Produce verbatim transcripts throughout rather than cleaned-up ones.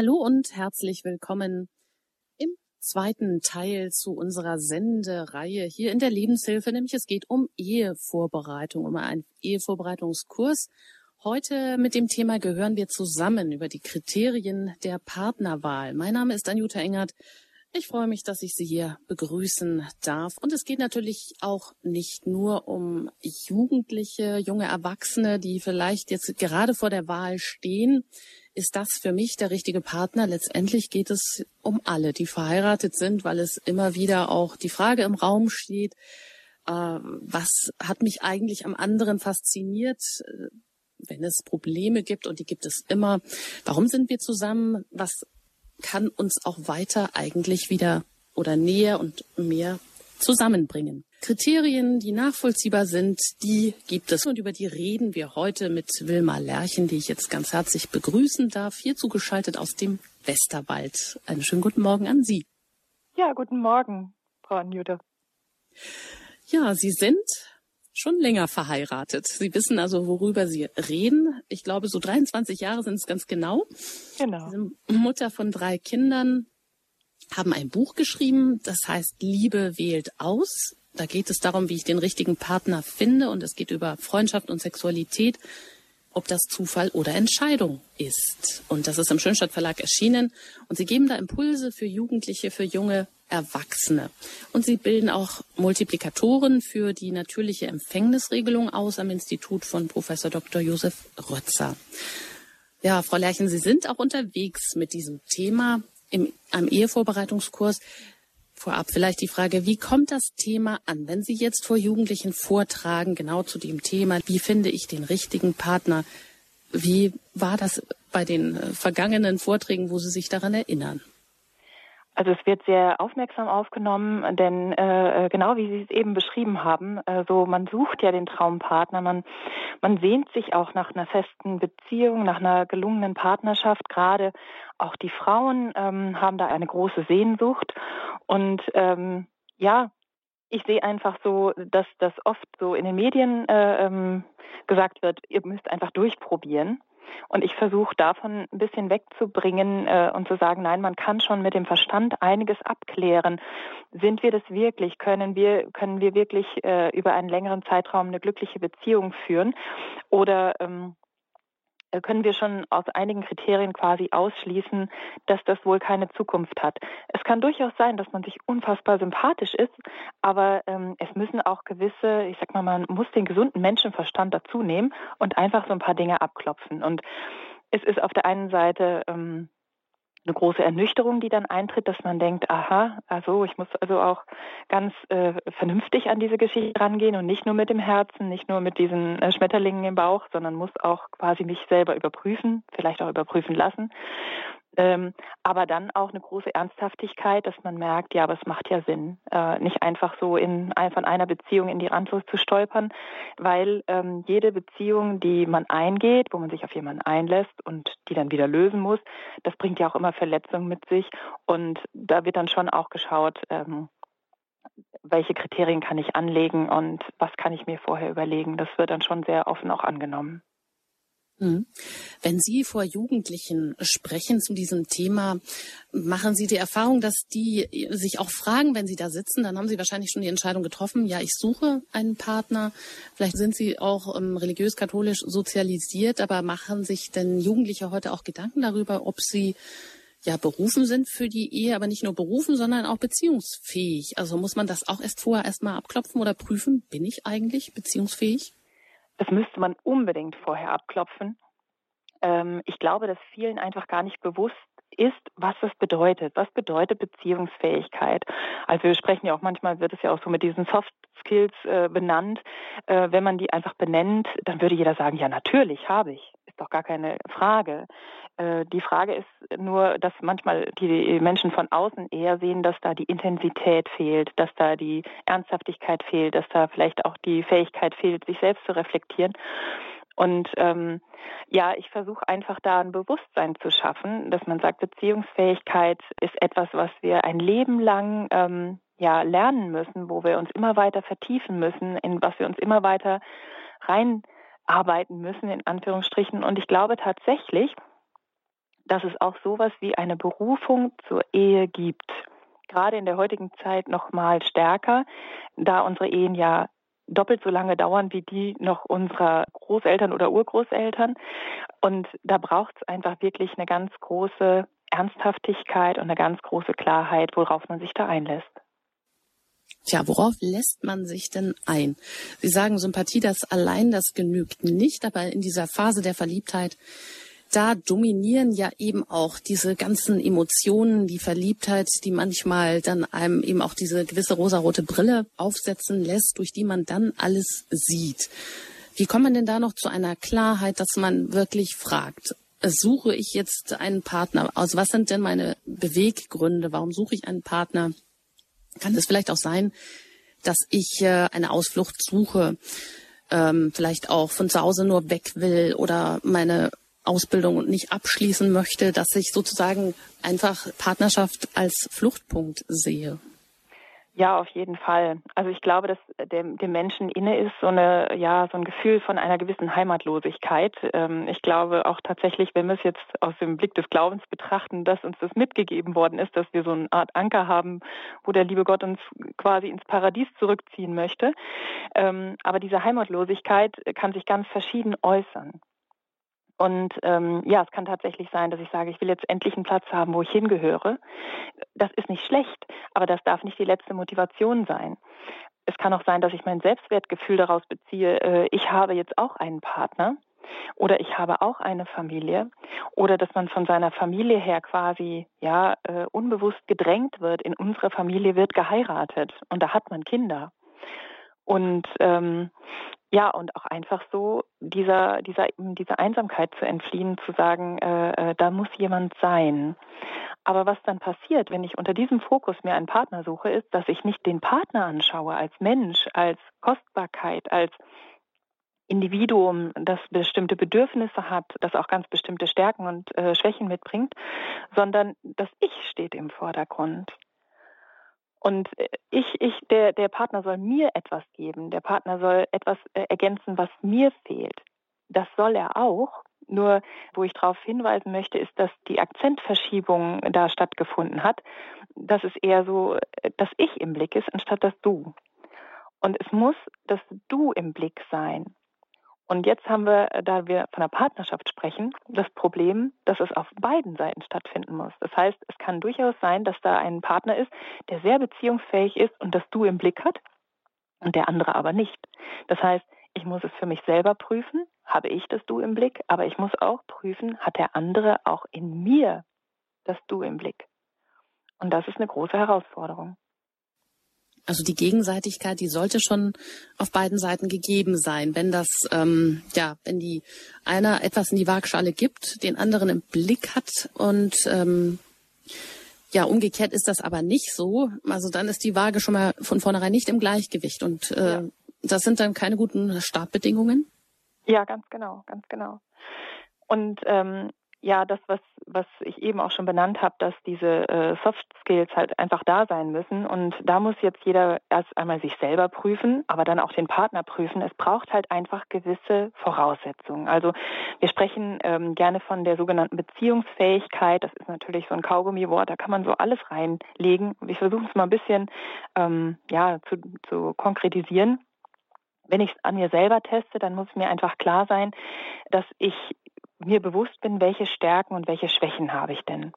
Hallo und herzlich willkommen im zweiten Teil zu unserer Sendereihe hier in der Lebenshilfe, nämlich es geht um Ehevorbereitung, um einen Ehevorbereitungskurs. Heute mit dem Thema gehören wir zusammen über die Kriterien der Partnerwahl. Mein Name ist Anjuta Engert. Ich freue mich, dass ich Sie hier begrüßen darf. Und es geht natürlich auch nicht nur um Jugendliche, junge Erwachsene, die vielleicht jetzt gerade vor der Wahl stehen. Ist das für mich der richtige Partner? Letztendlich geht es um alle, die verheiratet sind, weil es immer wieder auch die Frage im Raum steht, äh, was hat mich eigentlich am anderen fasziniert? Wenn es Probleme gibt, und die gibt es immer, warum sind wir zusammen? Was kann uns auch weiter eigentlich wieder oder näher und mehr zusammenbringen. Kriterien, die nachvollziehbar sind, die gibt es. Und über die reden wir heute mit Wilma Lerchen, die ich jetzt ganz herzlich begrüßen darf, hier zugeschaltet aus dem Westerwald. Einen schönen guten Morgen an Sie. Ja, guten Morgen, Frau Anjuta. Ja, Sie sind schon länger verheiratet. Sie wissen also, worüber Sie reden. Ich glaube, so dreiundzwanzig Jahre sind es ganz genau. Genau. Sie sind Mutter von drei Kindern, haben ein Buch geschrieben, das heißt Liebe wählt aus. Da geht es darum, wie ich den richtigen Partner finde, und es geht über Freundschaft und Sexualität, ob das Zufall oder Entscheidung ist. Und das ist im Schönstatt Verlag erschienen, und Sie geben da Impulse für Jugendliche, für junge Erwachsene. Und Sie bilden auch Multiplikatoren für die natürliche Empfängnisregelung aus am Institut von Professor Doktor Josef Rötzer. Ja, Frau Lerchen, Sie sind auch unterwegs mit diesem Thema im, am Ehevorbereitungskurs. Vorab vielleicht die Frage, wie kommt das Thema an, wenn Sie jetzt vor Jugendlichen vortragen, genau zu dem Thema, wie finde ich den richtigen Partner? Wie war das bei den vergangenen Vorträgen, wo Sie sich daran erinnern? Also es wird sehr aufmerksam aufgenommen, denn äh, genau wie Sie es eben beschrieben haben, äh, so man sucht ja den Traumpartner, man man sehnt sich auch nach einer festen Beziehung, nach einer gelungenen Partnerschaft. Gerade auch die Frauen ähm, haben da eine große Sehnsucht, und ähm, ja, ich sehe einfach so, dass das oft so in den Medien äh, ähm, gesagt wird, ihr müsst einfach durchprobieren. Und ich versuche davon ein bisschen wegzubringen äh, und zu sagen, nein, man kann schon mit dem Verstand einiges abklären. Sind wir das wirklich? Können wir, können wir wirklich äh, über einen längeren Zeitraum eine glückliche Beziehung führen? Oder ähm, können wir schon aus einigen Kriterien quasi ausschließen, dass das wohl keine Zukunft hat? Es kann durchaus sein, dass man sich unfassbar sympathisch ist, aber ähm, es müssen auch gewisse, ich sag mal, man muss den gesunden Menschenverstand dazu nehmen und einfach so ein paar Dinge abklopfen. Und es ist auf der einen Seite ähm, eine große Ernüchterung, die dann eintritt, dass man denkt, aha, also ich muss also auch ganz äh, vernünftig an diese Geschichte rangehen und nicht nur mit dem Herzen, nicht nur mit diesen äh, Schmetterlingen im Bauch, sondern muss auch quasi mich selber überprüfen, vielleicht auch überprüfen lassen. Ähm, aber dann auch eine große Ernsthaftigkeit, dass man merkt, ja, aber es macht ja Sinn, äh, nicht einfach so in, von einer Beziehung in die Randlos zu stolpern, weil ähm, jede Beziehung, die man eingeht, wo man sich auf jemanden einlässt und die dann wieder lösen muss, das bringt ja auch immer Verletzungen mit sich, und da wird dann schon auch geschaut, ähm, welche Kriterien kann ich anlegen und was kann ich mir vorher überlegen. Das wird dann schon sehr offen auch angenommen. Wenn Sie vor Jugendlichen sprechen zu diesem Thema, machen Sie die Erfahrung, dass die sich auch fragen, wenn Sie da sitzen, dann haben Sie wahrscheinlich schon die Entscheidung getroffen, ja, ich suche einen Partner. Vielleicht sind Sie auch ähm, religiös-katholisch sozialisiert, aber machen sich denn Jugendliche heute auch Gedanken darüber, ob sie ja berufen sind für die Ehe, aber nicht nur berufen, sondern auch beziehungsfähig? Also muss man das auch erst vorher erstmal abklopfen oder prüfen, bin ich eigentlich beziehungsfähig? Das müsste man unbedingt vorher abklopfen. Ähm, ich glaube, dass vielen einfach gar nicht bewusst ist, was das bedeutet. Was bedeutet Beziehungsfähigkeit? Also wir sprechen ja auch manchmal, wird es ja auch so mit diesen Soft Skills äh, benannt. Äh, wenn man die einfach benennt, dann würde jeder sagen, ja natürlich habe ich. Ist doch gar keine Frage. Äh, die Frage ist nur, dass manchmal die Menschen von außen eher sehen, dass da die Intensität fehlt, dass da die Ernsthaftigkeit fehlt, dass da vielleicht auch die Fähigkeit fehlt, sich selbst zu reflektieren. Und ähm, ja, ich versuche einfach da ein Bewusstsein zu schaffen, dass man sagt, Beziehungsfähigkeit ist etwas, was wir ein Leben lang ähm, ja lernen müssen, wo wir uns immer weiter vertiefen müssen, in was wir uns immer weiter reinarbeiten müssen, in Anführungsstrichen. Und ich glaube tatsächlich, dass es auch sowas wie eine Berufung zur Ehe gibt. Gerade in der heutigen Zeit noch mal stärker, da unsere Ehen ja doppelt so lange dauern wie die noch unserer Großeltern oder Urgroßeltern. Und da braucht es einfach wirklich eine ganz große Ernsthaftigkeit und eine ganz große Klarheit, worauf man sich da einlässt. Tja, worauf lässt man sich denn ein? Sie sagen, Sympathie, das allein, das genügt nicht. Aber in dieser Phase der Verliebtheit, da dominieren ja eben auch diese ganzen Emotionen, die Verliebtheit, die manchmal dann einem eben auch diese gewisse rosarote Brille aufsetzen lässt, durch die man dann alles sieht. Wie kommt man denn da noch zu einer Klarheit, dass man wirklich fragt, suche ich jetzt einen Partner? Also was sind denn meine Beweggründe? Warum suche ich einen Partner? Kann es vielleicht auch sein, dass ich eine Ausflucht suche, vielleicht auch von zu Hause nur weg will oder meine Ausbildung und nicht abschließen möchte, dass ich sozusagen einfach Partnerschaft als Fluchtpunkt sehe? Ja, auf jeden Fall. Also ich glaube, dass dem, dem Menschen inne ist so eine, ja, so ein Gefühl von einer gewissen Heimatlosigkeit. Ähm, ich glaube auch tatsächlich, wenn wir es jetzt aus dem Blick des Glaubens betrachten, dass uns das mitgegeben worden ist, dass wir so eine Art Anker haben, wo der liebe Gott uns quasi ins Paradies zurückziehen möchte. Ähm, aber diese Heimatlosigkeit kann sich ganz verschieden äußern. Und ähm, ja, es kann tatsächlich sein, dass ich sage, ich will jetzt endlich einen Platz haben, wo ich hingehöre. Das ist nicht schlecht, aber das darf nicht die letzte Motivation sein. Es kann auch sein, dass ich mein Selbstwertgefühl daraus beziehe, äh, ich habe jetzt auch einen Partner oder ich habe auch eine Familie. Oder dass man von seiner Familie her quasi ja äh, unbewusst gedrängt wird, in unserer Familie wird geheiratet und da hat man Kinder. Und ähm, ja, und auch einfach so dieser, dieser, dieser Einsamkeit zu entfliehen, zu sagen, äh, da muss jemand sein. Aber was dann passiert, wenn ich unter diesem Fokus mir einen Partner suche, ist, dass ich nicht den Partner anschaue als Mensch, als Kostbarkeit, als Individuum, das bestimmte Bedürfnisse hat, das auch ganz bestimmte Stärken und äh, Schwächen mitbringt, sondern das Ich steht im Vordergrund. Und ich, ich, der, der Partner soll mir etwas geben, der Partner soll etwas ergänzen, was mir fehlt. Das soll er auch, nur wo ich darauf hinweisen möchte, ist, dass die Akzentverschiebung da stattgefunden hat, dass es eher so das Ich im Blick ist, anstatt das Du. Und es muss das Du im Blick sein. Und jetzt haben wir, da wir von einer Partnerschaft sprechen, das Problem, dass es auf beiden Seiten stattfinden muss. Das heißt, es kann durchaus sein, dass da ein Partner ist, der sehr beziehungsfähig ist und das Du im Blick hat und der andere aber nicht. Das heißt, ich muss es für mich selber prüfen, habe ich das Du im Blick, aber ich muss auch prüfen, hat der andere auch in mir das Du im Blick. Und das ist eine große Herausforderung. Also die Gegenseitigkeit, die sollte schon auf beiden Seiten gegeben sein. Wenn das, ähm, ja, wenn die einer etwas in die Waagschale gibt, den anderen im Blick hat und ähm, ja, umgekehrt ist das aber nicht so. Also dann ist die Waage schon mal von vornherein nicht im Gleichgewicht und äh, ja. Das sind dann keine guten Startbedingungen. Ja, ganz genau, ganz genau. Und ähm, ja, das, was, was ich eben auch schon benannt habe, dass diese äh, Soft Skills halt einfach da sein müssen. Und da muss jetzt jeder erst einmal sich selber prüfen, aber dann auch den Partner prüfen. Es braucht halt einfach gewisse Voraussetzungen. Also wir sprechen ähm, gerne von der sogenannten Beziehungsfähigkeit. Das ist natürlich so ein Kaugummi-Wort, da kann man so alles reinlegen. Ich versuche es mal ein bisschen ähm, ja, zu, zu konkretisieren. Wenn ich es an mir selber teste, dann muss mir einfach klar sein, dass ich mir bewusst bin, welche Stärken und welche Schwächen habe ich denn.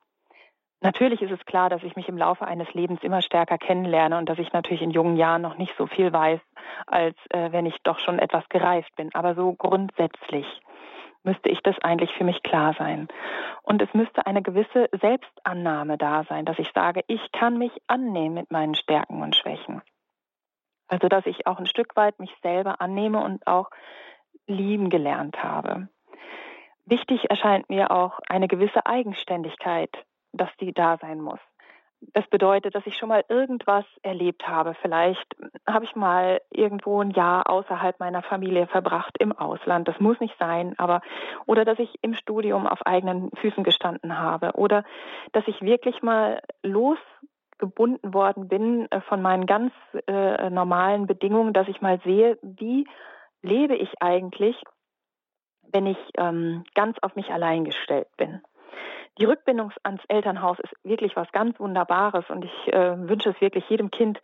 Natürlich ist es klar, dass ich mich im Laufe eines Lebens immer stärker kennenlerne und dass ich natürlich in jungen Jahren noch nicht so viel weiß, als äh, wenn ich doch schon etwas gereift bin. Aber so grundsätzlich müsste ich das eigentlich für mich klar sein. Und es müsste eine gewisse Selbstannahme da sein, dass ich sage, ich kann mich annehmen mit meinen Stärken und Schwächen. Also dass ich auch ein Stück weit mich selber annehme und auch lieben gelernt habe. Wichtig erscheint mir auch eine gewisse Eigenständigkeit, dass die da sein muss. Das bedeutet, dass ich schon mal irgendwas erlebt habe. Vielleicht habe ich mal irgendwo ein Jahr außerhalb meiner Familie verbracht, im Ausland. Das muss nicht sein, aber oder dass ich im Studium auf eigenen Füßen gestanden habe oder dass ich wirklich mal losgebunden worden bin von meinen ganz äh, normalen Bedingungen, dass ich mal sehe, wie lebe ich eigentlich, wenn ich ähm, ganz auf mich allein gestellt bin. die Rückbindung ans Elternhaus ist wirklich was ganz Wunderbares und ich äh, wünsche es wirklich jedem Kind,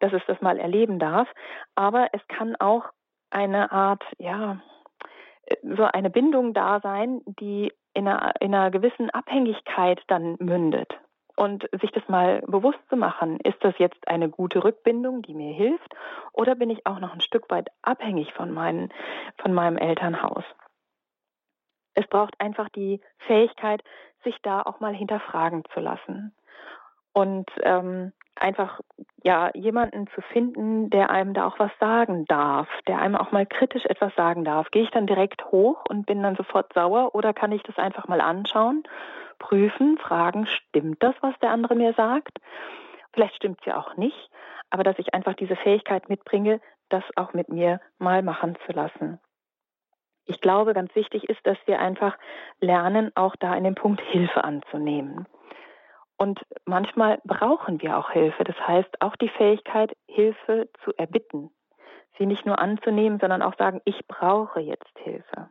dass es das mal erleben darf. Aber es kann auch eine Art, ja, so eine Bindung da sein, die in einer, in einer gewissen Abhängigkeit dann mündet. Und sich das mal bewusst zu machen, ist das jetzt eine gute Rückbindung, die mir hilft, oder bin ich auch noch ein Stück weit abhängig von, meinen, von meinem Elternhaus? Es braucht einfach die Fähigkeit, sich da auch mal hinterfragen zu lassen. Und ähm, einfach ja jemanden zu finden, der einem da auch was sagen darf, der einem auch mal kritisch etwas sagen darf. Gehe ich dann direkt hoch und bin dann sofort sauer oder kann ich das einfach mal anschauen, prüfen, fragen, stimmt das, was der andere mir sagt? Vielleicht stimmt es ja auch nicht, aber dass ich einfach diese Fähigkeit mitbringe, das auch mit mir mal machen zu lassen. Ich glaube, ganz wichtig ist, dass wir einfach lernen, auch da in dem Punkt Hilfe anzunehmen. Und manchmal brauchen wir auch Hilfe. Das heißt, auch die Fähigkeit, Hilfe zu erbitten. Sie nicht nur anzunehmen, sondern auch sagen, ich brauche jetzt Hilfe.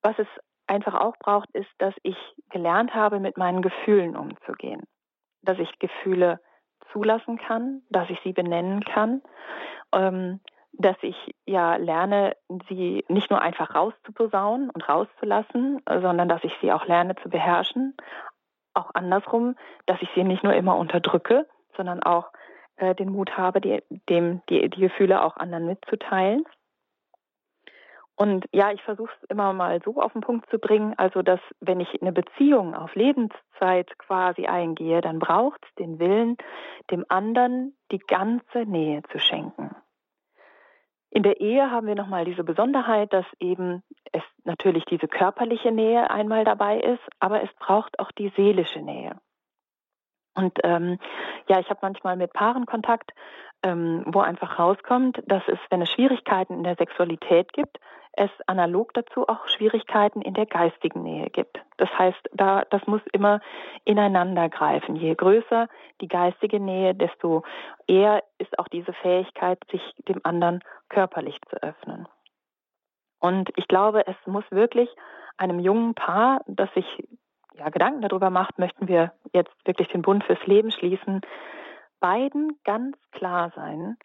Was es einfach auch braucht, ist, dass ich gelernt habe, mit meinen Gefühlen umzugehen. Dass ich Gefühle zulassen kann, dass ich sie benennen kann, ähm, dass ich ja lerne, sie nicht nur einfach rauszuposaunen und rauszulassen, sondern dass ich sie auch lerne zu beherrschen. Auch andersrum, dass ich sie nicht nur immer unterdrücke, sondern auch äh, den Mut habe, die, dem, die, die Gefühle auch anderen mitzuteilen. Und ja, ich versuche es immer mal so auf den Punkt zu bringen, also dass wenn ich eine Beziehung auf Lebenszeit quasi eingehe, dann braucht es den Willen, dem anderen die ganze Nähe zu schenken. In der Ehe haben wir nochmal diese Besonderheit, dass eben es natürlich diese körperliche Nähe einmal dabei ist, aber es braucht auch die seelische Nähe. Und ähm, ja, ich habe manchmal mit Paaren Kontakt, ähm, wo einfach rauskommt, dass es, wenn es Schwierigkeiten in der Sexualität gibt, es analog dazu auch Schwierigkeiten in der geistigen Nähe gibt. Das heißt, da das muss immer ineinander greifen. Je größer die geistige Nähe, desto eher ist auch diese Fähigkeit, sich dem anderen körperlich zu öffnen. Und ich glaube, es muss wirklich einem jungen Paar, das sich ja Gedanken darüber macht, möchten wir jetzt wirklich den Bund fürs Leben schließen, beiden ganz klar sein,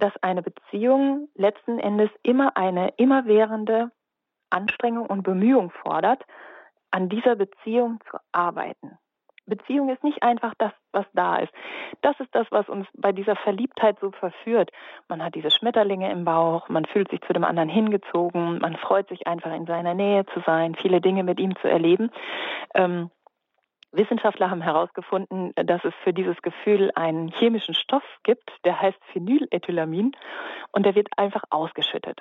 dass eine Beziehung letzten Endes immer eine immerwährende Anstrengung und Bemühung fordert, an dieser Beziehung zu arbeiten. Beziehung ist nicht einfach das, was da ist. Das ist das, was uns bei dieser Verliebtheit so verführt. Man hat diese Schmetterlinge im Bauch, man fühlt sich zu dem anderen hingezogen, man freut sich einfach in seiner Nähe zu sein, viele Dinge mit ihm zu erleben. Ähm, Wissenschaftler haben herausgefunden, dass es für dieses Gefühl einen chemischen Stoff gibt, der heißt Phenylethylamin und der wird einfach ausgeschüttet.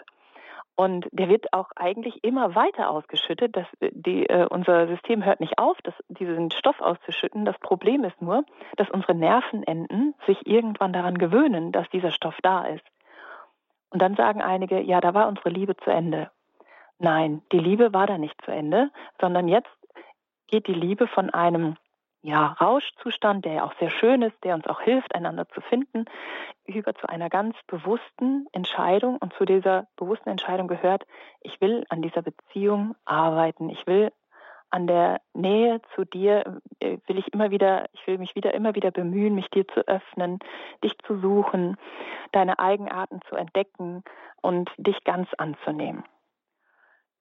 Und der wird auch eigentlich immer weiter ausgeschüttet. Das, die, äh, unser System hört nicht auf, das, diesen Stoff auszuschütten. Das Problem ist nur, dass unsere Nervenenden sich irgendwann daran gewöhnen, dass dieser Stoff da ist. Und dann sagen einige, ja, da war unsere Liebe zu Ende. Nein, die Liebe war da nicht zu Ende, sondern jetzt geht die Liebe von einem ja, Rauschzustand, der ja auch sehr schön ist, der uns auch hilft, einander zu finden, über zu einer ganz bewussten Entscheidung. Und zu dieser bewussten Entscheidung gehört, ich will an dieser Beziehung arbeiten. Ich will an der Nähe zu dir, will ich immer wieder, ich will mich wieder immer wieder bemühen, mich dir zu öffnen, dich zu suchen, deine Eigenarten zu entdecken und dich ganz anzunehmen.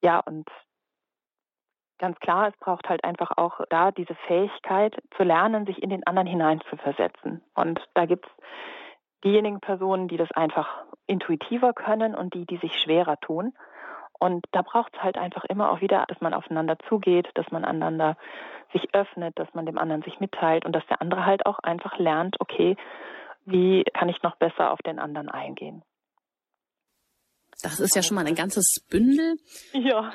Ja, und ganz klar, es braucht halt einfach auch da diese Fähigkeit zu lernen, sich in den anderen hineinzuversetzen. Und da gibt es diejenigen Personen, die das einfach intuitiver können und die, die sich schwerer tun. Und da braucht es halt einfach immer auch wieder, dass man aufeinander zugeht, dass man einander sich öffnet, dass man dem anderen sich mitteilt und dass der andere halt auch einfach lernt, okay, wie kann ich noch besser auf den anderen eingehen. Das ist ja schon mal ein ganzes Bündel. Ja.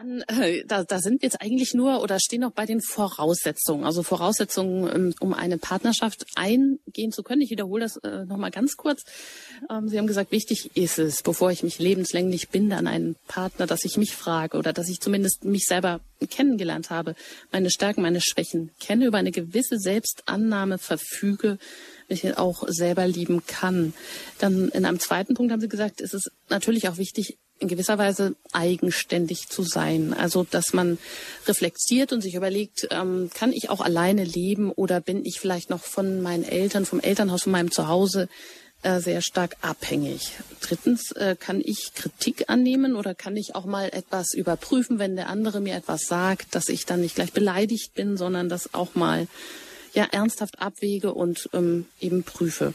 Da, da sind jetzt eigentlich nur oder stehen noch bei den Voraussetzungen. Also Voraussetzungen, um eine Partnerschaft eingehen zu können. Ich wiederhole das nochmal ganz kurz. Sie haben gesagt, wichtig ist es, bevor ich mich lebenslänglich binde an einen Partner, dass ich mich frage oder dass ich zumindest mich selber kennengelernt habe, meine Stärken, meine Schwächen kenne, über eine gewisse Selbstannahme verfüge, mich auch selber lieben kann. Dann in einem zweiten Punkt haben Sie gesagt, ist es natürlich auch wichtig, in gewisser Weise eigenständig zu sein. Also, dass man reflektiert und sich überlegt, ähm, kann ich auch alleine leben oder bin ich vielleicht noch von meinen Eltern, vom Elternhaus, von meinem Zuhause äh, sehr stark abhängig. Drittens, äh, kann ich Kritik annehmen oder kann ich auch mal etwas überprüfen, wenn der andere mir etwas sagt, dass ich dann nicht gleich beleidigt bin, sondern das auch mal ja ernsthaft abwäge und ähm, eben prüfe.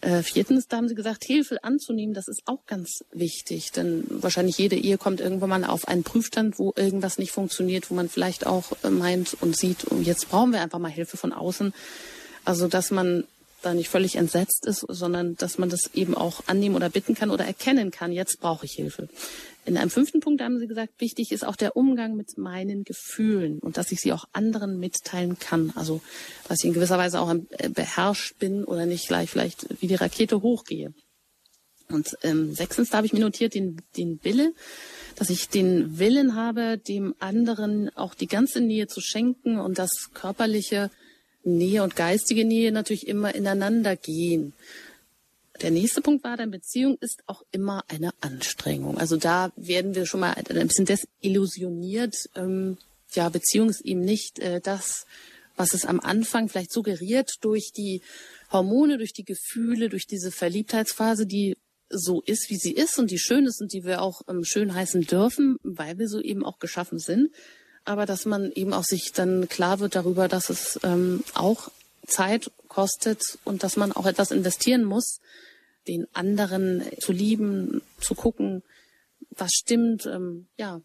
Äh, viertens, da haben Sie gesagt, Hilfe anzunehmen, das ist auch ganz wichtig, denn wahrscheinlich jede Ehe kommt irgendwann mal auf einen Prüfstand, wo irgendwas nicht funktioniert, wo man vielleicht auch äh, meint und sieht, und jetzt brauchen wir einfach mal Hilfe von außen. Also, dass man da nicht völlig entsetzt ist, sondern dass man das eben auch annehmen oder bitten kann oder erkennen kann, jetzt brauche ich Hilfe. In einem fünften Punkt haben Sie gesagt, wichtig ist auch der Umgang mit meinen Gefühlen und dass ich sie auch anderen mitteilen kann. Also, dass ich in gewisser Weise auch beherrscht bin oder nicht gleich vielleicht wie die Rakete hochgehe. Und ähm, sechstens, da habe ich mir notiert, den, den Wille, dass ich den Willen habe, dem anderen auch die ganze Nähe zu schenken und das körperliche Nähe und geistige Nähe natürlich immer ineinander gehen. Der nächste Punkt war dann, Beziehung ist auch immer eine Anstrengung. Also da werden wir schon mal ein bisschen desillusioniert. Ähm, ja, Beziehung ist eben nicht äh, das, was es am Anfang vielleicht suggeriert durch die Hormone, durch die Gefühle, durch diese Verliebtheitsphase, die so ist, wie sie ist und die schön ist und die wir auch ähm, schön heißen dürfen, weil wir so eben auch geschaffen sind. Aber dass man eben auch sich dann klar wird darüber, dass es ähm, auch Zeit kostet und dass man auch etwas investieren muss, den anderen zu lieben, zu gucken, was stimmt, ähm, ja,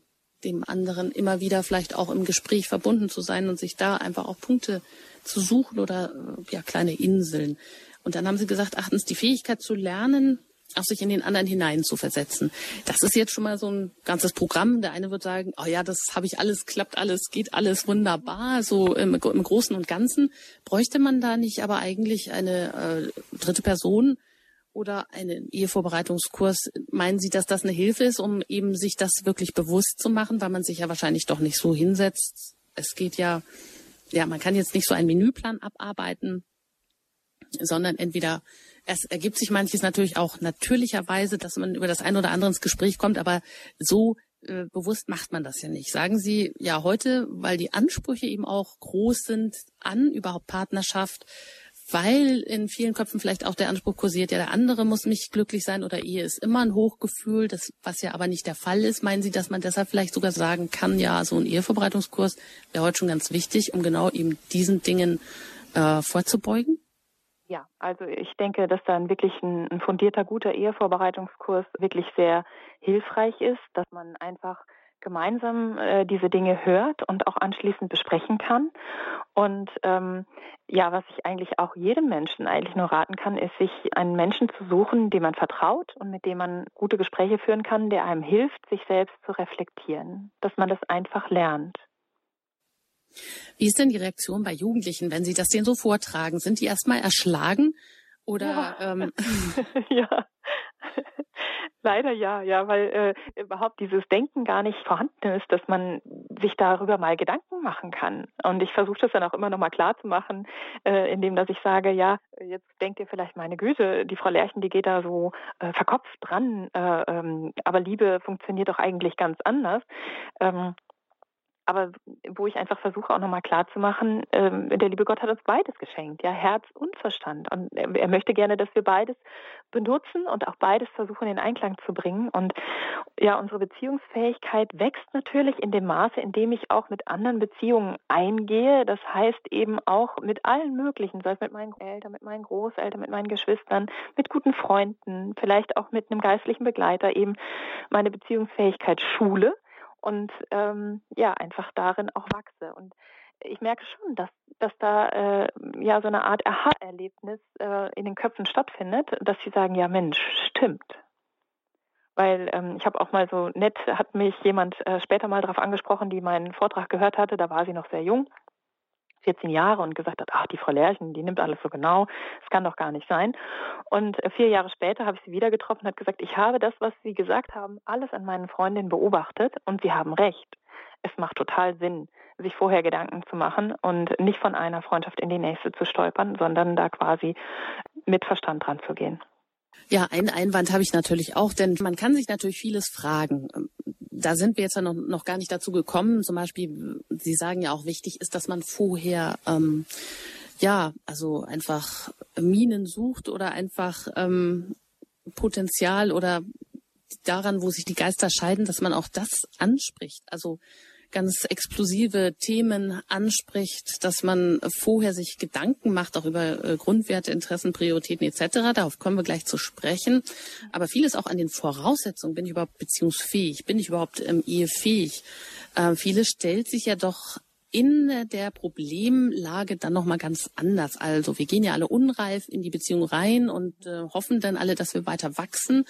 dem anderen immer wieder vielleicht auch im Gespräch verbunden zu sein und sich da einfach auch Punkte zu suchen oder äh, ja, kleine Inseln. Und dann haben Sie gesagt, achtens, die Fähigkeit zu lernen, auch sich in den anderen hineinzuversetzen. Das ist jetzt schon mal so ein ganzes Programm. Der eine wird sagen, oh ja, das habe ich alles, klappt alles, geht alles wunderbar, so im, im Großen und Ganzen. Bräuchte man da nicht aber eigentlich eine äh, dritte Person oder einen Ehevorbereitungskurs? Meinen Sie, dass das eine Hilfe ist, um eben sich das wirklich bewusst zu machen, weil man sich ja wahrscheinlich doch nicht so hinsetzt? Es geht ja, ja, man kann jetzt nicht so einen Menüplan abarbeiten, sondern entweder es ergibt sich manches natürlich auch natürlicherweise, dass man über das ein oder andere ins Gespräch kommt, aber so äh, bewusst macht man das ja nicht. Sagen Sie, ja heute, weil die Ansprüche eben auch groß sind an überhaupt Partnerschaft, weil in vielen Köpfen vielleicht auch der Anspruch kursiert, ja der andere muss nicht glücklich sein oder Ehe ist immer ein Hochgefühl, das was ja aber nicht der Fall ist. Meinen Sie, dass man deshalb vielleicht sogar sagen kann, ja so ein Ehevorbereitungskurs wäre heute schon ganz wichtig, um genau eben diesen Dingen äh, vorzubeugen? Ja, also ich denke, dass dann wirklich ein, ein fundierter, guter Ehevorbereitungskurs wirklich sehr hilfreich ist, dass man einfach gemeinsam äh, diese Dinge hört und auch anschließend besprechen kann. Und ähm, ja, was ich eigentlich auch jedem Menschen eigentlich nur raten kann, ist, sich einen Menschen zu suchen, dem man vertraut und mit dem man gute Gespräche führen kann, der einem hilft, sich selbst zu reflektieren, dass man das einfach lernt. Wie ist denn die Reaktion bei Jugendlichen, wenn Sie das denen so vortragen? Sind die erstmal erschlagen? Oder, ja. Ähm, ja. Leider ja, ja, weil äh, überhaupt dieses Denken gar nicht vorhanden ist, dass man sich darüber mal Gedanken machen kann. Und ich versuche das dann auch immer noch mal klar zu machen, äh, indem dass ich sage, ja, jetzt denkt ihr vielleicht, meine Güte, die Frau Lerchen, die geht da so äh, verkopft dran, äh, ähm, aber Liebe funktioniert doch eigentlich ganz anders. Ähm, Aber wo ich einfach versuche, auch nochmal klarzumachen, ähm, der liebe Gott hat uns beides geschenkt, ja, Herz und Verstand. Und er, er möchte gerne, dass wir beides benutzen und auch beides versuchen, in Einklang zu bringen. Und ja, unsere Beziehungsfähigkeit wächst natürlich in dem Maße, in dem ich auch mit anderen Beziehungen eingehe. Das heißt eben auch mit allen möglichen, sei es mit meinen Eltern, mit meinen Großeltern, mit meinen Geschwistern, mit guten Freunden, vielleicht auch mit einem geistlichen Begleiter eben meine Beziehungsfähigkeit schule. Und ähm, ja, einfach darin auch wachse. Und ich merke schon, dass, dass da äh, ja so eine Art Aha-Erlebnis äh, in den Köpfen stattfindet, dass sie sagen, ja Mensch, stimmt. Weil ähm, ich habe auch mal so nett, hat mich jemand äh, später mal darauf angesprochen, die meinen Vortrag gehört hatte, da war sie noch sehr jung, vierzehn Jahre, und gesagt hat, ach, die Frau Lerchen, die nimmt alles so genau, das kann doch gar nicht sein. Und vier Jahre später habe ich sie wieder getroffen und hat gesagt, ich habe das, was Sie gesagt haben, alles an meinen Freundinnen beobachtet und Sie haben recht. Es macht total Sinn, sich vorher Gedanken zu machen und nicht von einer Freundschaft in die nächste zu stolpern, sondern da quasi mit Verstand dran zu gehen. Ja, einen Einwand habe ich natürlich auch, denn man kann sich natürlich vieles fragen. Da sind wir jetzt ja noch, noch gar nicht dazu gekommen. Zum Beispiel, Sie sagen ja auch, wichtig ist, dass man vorher ähm, ja, also einfach Minen sucht oder einfach ähm, Potenzial oder daran, wo sich die Geister scheiden, dass man auch das anspricht. Also ganz explosive Themen anspricht, dass man vorher sich Gedanken macht, auch über äh, Grundwerte, Interessen, Prioritäten et cetera. Darauf kommen wir gleich zu sprechen. Aber vieles auch an den Voraussetzungen. Bin ich überhaupt beziehungsfähig? Bin ich überhaupt ähm, ehefähig? Äh, vieles stellt sich ja doch in der Problemlage dann nochmal ganz anders. Also wir gehen ja alle unreif in die Beziehung rein und äh, hoffen dann alle, dass wir weiter wachsen.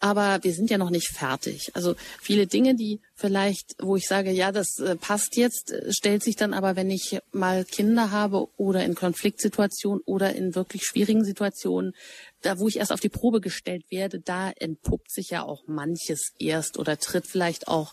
Aber wir sind ja noch nicht fertig. Also viele Dinge, die vielleicht, wo ich sage, ja, das äh, passt jetzt, stellt sich dann aber, wenn ich mal Kinder habe oder in Konfliktsituationen oder in wirklich schwierigen Situationen, da wo ich erst auf die Probe gestellt werde, da entpuppt sich ja auch manches erst oder tritt vielleicht auch,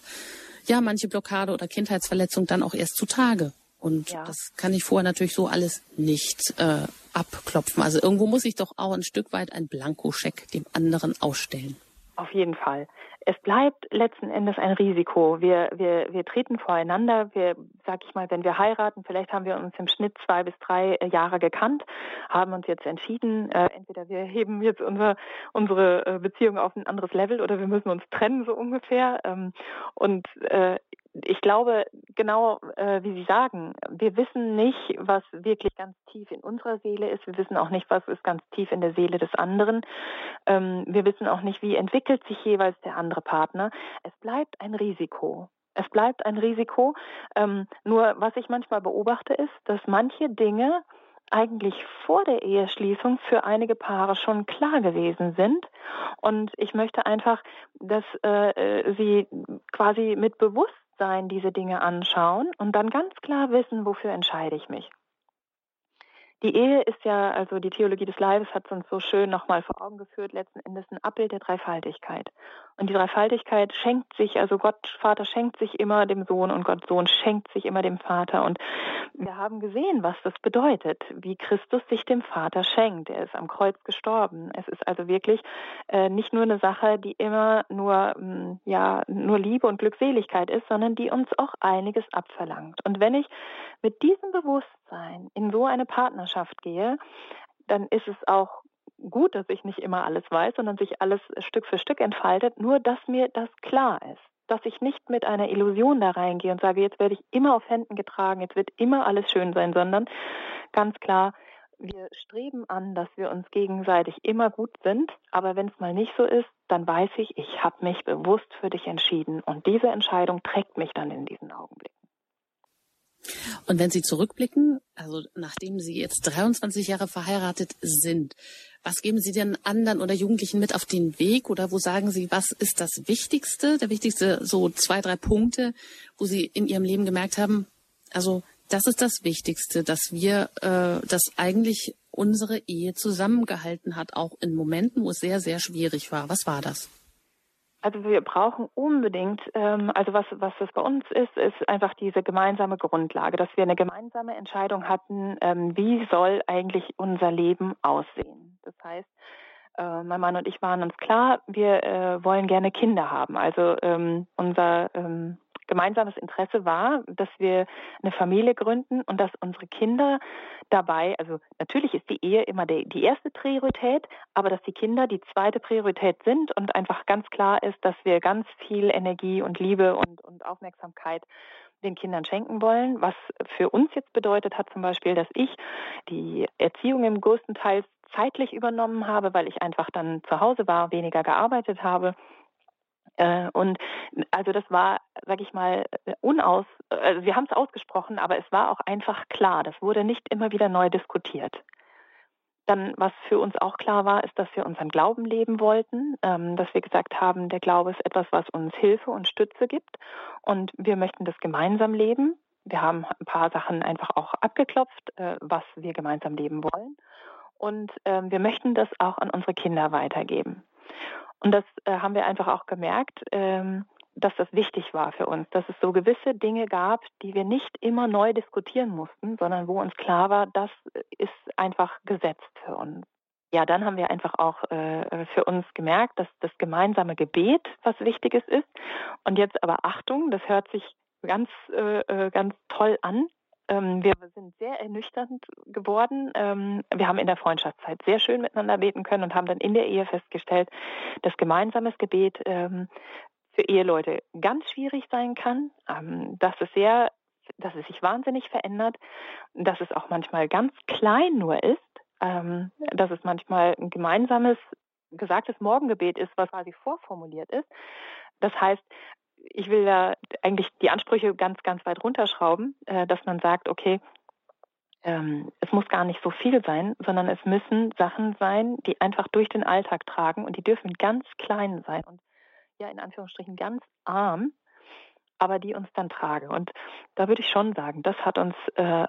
ja, manche Blockade oder Kindheitsverletzung dann auch erst zutage. Und ja, das kann ich vorher natürlich so alles nicht äh, abklopfen. Also irgendwo muss ich doch auch ein Stück weit einen Blankoscheck dem anderen ausstellen. Auf jeden Fall. Es bleibt letzten Endes ein Risiko. Wir, wir, wir treten voreinander. Wir, sag ich mal, wenn wir heiraten, vielleicht haben wir uns im Schnitt zwei bis drei Jahre gekannt, haben uns jetzt entschieden, äh, entweder wir heben jetzt unsere, unsere Beziehung auf ein anderes Level oder wir müssen uns trennen, so ungefähr. Ähm, und äh, ich glaube, genau äh, wie Sie sagen, wir wissen nicht, was wirklich ganz tief in unserer Seele ist. Wir wissen auch nicht, was ist ganz tief in der Seele des anderen. Ähm, wir wissen auch nicht, wie entwickelt sich jeweils der andere Partner. Es bleibt ein Risiko. Es bleibt ein Risiko. Ähm, nur, was ich manchmal beobachte, ist, dass manche Dinge eigentlich vor der Eheschließung für einige Paare schon klar gewesen sind. Und ich möchte einfach, dass äh, sie quasi mit bewusst sein, diese Dinge anschauen und dann ganz klar wissen, wofür entscheide ich mich. Die Ehe ist ja, also die Theologie des Leibes hat es uns so schön nochmal vor Augen geführt, letzten Endes ein Abbild der Dreifaltigkeit. Und die Dreifaltigkeit schenkt sich, also Gott Vater schenkt sich immer dem Sohn und Gott Sohn schenkt sich immer dem Vater. Und wir haben gesehen, was das bedeutet, wie Christus sich dem Vater schenkt. Er ist am Kreuz gestorben. Es ist also wirklich äh, nicht nur eine Sache, die immer nur, mh, ja, nur Liebe und Glückseligkeit ist, sondern die uns auch einiges abverlangt. Und wenn ich mit diesem Bewusstsein in so eine Partnerschaft gehe, dann ist es auch gut, dass ich nicht immer alles weiß, sondern sich alles Stück für Stück entfaltet, nur dass mir das klar ist, dass ich nicht mit einer Illusion da reingehe und sage, jetzt werde ich immer auf Händen getragen, jetzt wird immer alles schön sein, sondern ganz klar, wir streben an, dass wir uns gegenseitig immer gut sind, aber wenn es mal nicht so ist, dann weiß ich, ich habe mich bewusst für dich entschieden und diese Entscheidung trägt mich dann in diesen Augenblick. Und wenn Sie zurückblicken, also nachdem Sie jetzt dreiundzwanzig Jahre verheiratet sind, was geben Sie denn anderen oder Jugendlichen mit auf den Weg? Oder wo sagen Sie, was ist das Wichtigste, der wichtigste so zwei, drei Punkte, wo Sie in Ihrem Leben gemerkt haben, also das ist das Wichtigste, dass wir, äh, dass eigentlich unsere Ehe zusammengehalten hat, auch in Momenten, wo es sehr, sehr schwierig war. Was war das? Also wir brauchen unbedingt, ähm, also was was das bei uns ist, ist einfach diese gemeinsame Grundlage, dass wir eine gemeinsame Entscheidung hatten, ähm, wie soll eigentlich unser Leben aussehen. Das heißt, äh, mein Mann und ich waren uns klar, wir äh, wollen gerne Kinder haben. Also ähm, unser ähm, gemeinsames Interesse war, dass wir eine Familie gründen und dass unsere Kinder dabei, also natürlich ist die Ehe immer die, die erste Priorität, aber dass die Kinder die zweite Priorität sind und einfach ganz klar ist, dass wir ganz viel Energie und Liebe und, und Aufmerksamkeit den Kindern schenken wollen. Was für uns jetzt bedeutet hat zum Beispiel, dass ich die Erziehung im größten Teil zeitlich übernommen habe, weil ich einfach dann zu Hause war, weniger gearbeitet habe. Und also das war, sag ich mal, unaus, also wir haben es ausgesprochen, aber es war auch einfach klar. Das wurde nicht immer wieder neu diskutiert. Dann, was für uns auch klar war, ist, dass wir unseren Glauben leben wollten, ähm, dass wir gesagt haben, der Glaube ist etwas, was uns Hilfe und Stütze gibt und wir möchten das gemeinsam leben. Wir haben ein paar Sachen einfach auch abgeklopft, äh, was wir gemeinsam leben wollen und äh, wir möchten das auch an unsere Kinder weitergeben. Und das äh, haben wir einfach auch gemerkt, ähm, dass das wichtig war für uns, dass es so gewisse Dinge gab, die wir nicht immer neu diskutieren mussten, sondern wo uns klar war, das ist einfach gesetzt für uns. ja, dann haben wir einfach auch äh, für uns gemerkt, dass das gemeinsame Gebet was Wichtiges ist. Und jetzt aber Achtung, das hört sich ganz, äh, ganz toll an. Ähm, wir sind sehr ernüchternd geworden. Ähm, wir haben in der Freundschaftszeit sehr schön miteinander beten können und haben dann in der Ehe festgestellt, dass gemeinsames Gebet ähm, für Eheleute ganz schwierig sein kann. Ähm, dass es sehr, dass es sich wahnsinnig verändert, dass es auch manchmal ganz klein nur ist. Ähm, dass es manchmal ein gemeinsames, gesagtes Morgengebet ist, was quasi vorformuliert ist. Das heißt, ich will da eigentlich die Ansprüche ganz, ganz weit runterschrauben, äh, dass man sagt, okay, ähm, es muss gar nicht so viel sein, sondern es müssen Sachen sein, die einfach durch den Alltag tragen und die dürfen ganz klein sein und ja, in Anführungsstrichen ganz arm, aber die uns dann tragen. Und da würde ich schon sagen, das hat uns äh,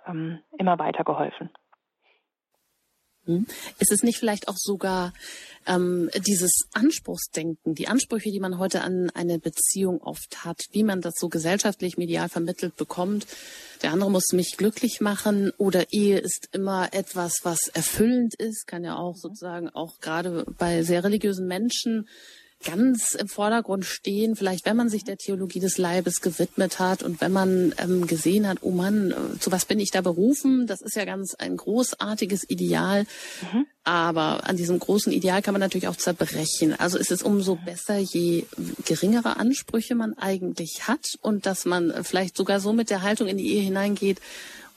immer weitergeholfen. Ist es nicht vielleicht auch sogar ähm, dieses Anspruchsdenken, die Ansprüche, die man heute an eine Beziehung oft hat, wie man das so gesellschaftlich medial vermittelt bekommt? Der andere muss mich glücklich machen oder Ehe ist immer etwas, was erfüllend ist, kann ja auch sozusagen auch gerade bei sehr religiösen Menschen ganz im Vordergrund stehen, vielleicht wenn man sich der Theologie des Leibes gewidmet hat und wenn man ähm, gesehen hat, oh Mann, äh, zu was bin ich da berufen? Das ist ja ganz ein großartiges Ideal, mhm. aber an diesem großen Ideal kann man natürlich auch zerbrechen. Also ist es umso besser, je geringere Ansprüche man eigentlich hat und dass man vielleicht sogar so mit der Haltung in die Ehe hineingeht,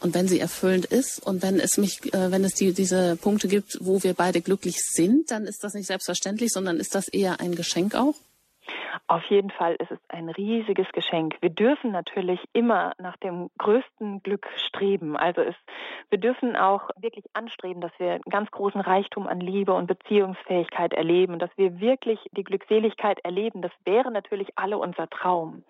und wenn sie erfüllend ist und wenn es mich, äh, wenn es die, diese Punkte gibt, wo wir beide glücklich sind, dann ist das nicht selbstverständlich, sondern ist das eher ein Geschenk auch? Auf jeden Fall ist es ein riesiges Geschenk. Wir dürfen natürlich immer nach dem größten Glück streben. Also es, wir dürfen auch wirklich anstreben, dass wir einen ganz großen Reichtum an Liebe und Beziehungsfähigkeit erleben, dass wir wirklich die Glückseligkeit erleben. Das wäre natürlich alle unser Traum.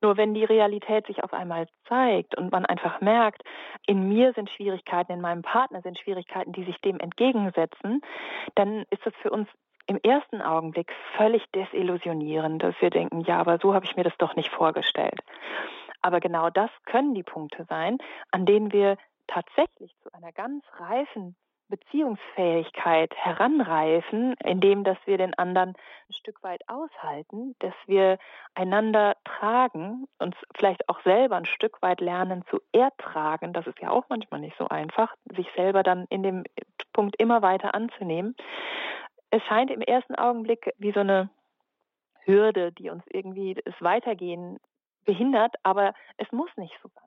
Nur wenn die Realität sich auf einmal zeigt und man einfach merkt, in mir sind Schwierigkeiten, in meinem Partner sind Schwierigkeiten, die sich dem entgegensetzen, dann ist das für uns im ersten Augenblick völlig desillusionierend, dass wir denken, ja, aber so habe ich mir das doch nicht vorgestellt. Aber genau das können die Punkte sein, an denen wir tatsächlich zu einer ganz reifen Beziehungsfähigkeit heranreifen, indem dass wir den anderen ein Stück weit aushalten, dass wir einander tragen, uns vielleicht auch selber ein Stück weit lernen zu ertragen. Das ist ja auch manchmal nicht so einfach, sich selber dann in dem Punkt immer weiter anzunehmen. Es scheint im ersten Augenblick wie so eine Hürde, die uns irgendwie das Weitergehen behindert, aber es muss nicht so sein.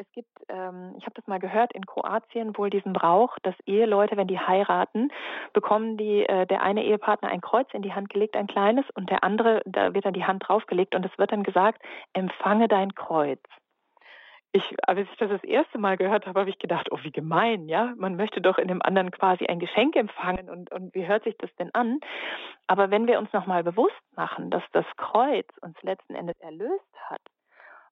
Es gibt, ähm, ich habe das mal gehört, in Kroatien wohl diesen Brauch, dass Eheleute, wenn die heiraten, bekommen die äh, der eine Ehepartner ein Kreuz in die Hand gelegt, ein kleines, und der andere, da wird dann die Hand draufgelegt und es wird dann gesagt, empfange dein Kreuz. Ich, als ich das das erste Mal gehört habe, habe ich gedacht, oh, wie gemein, ja. Man möchte doch in dem anderen quasi ein Geschenk empfangen und, und wie hört sich das denn an? Aber wenn wir uns nochmal bewusst machen, dass das Kreuz uns letzten Endes erlöst hat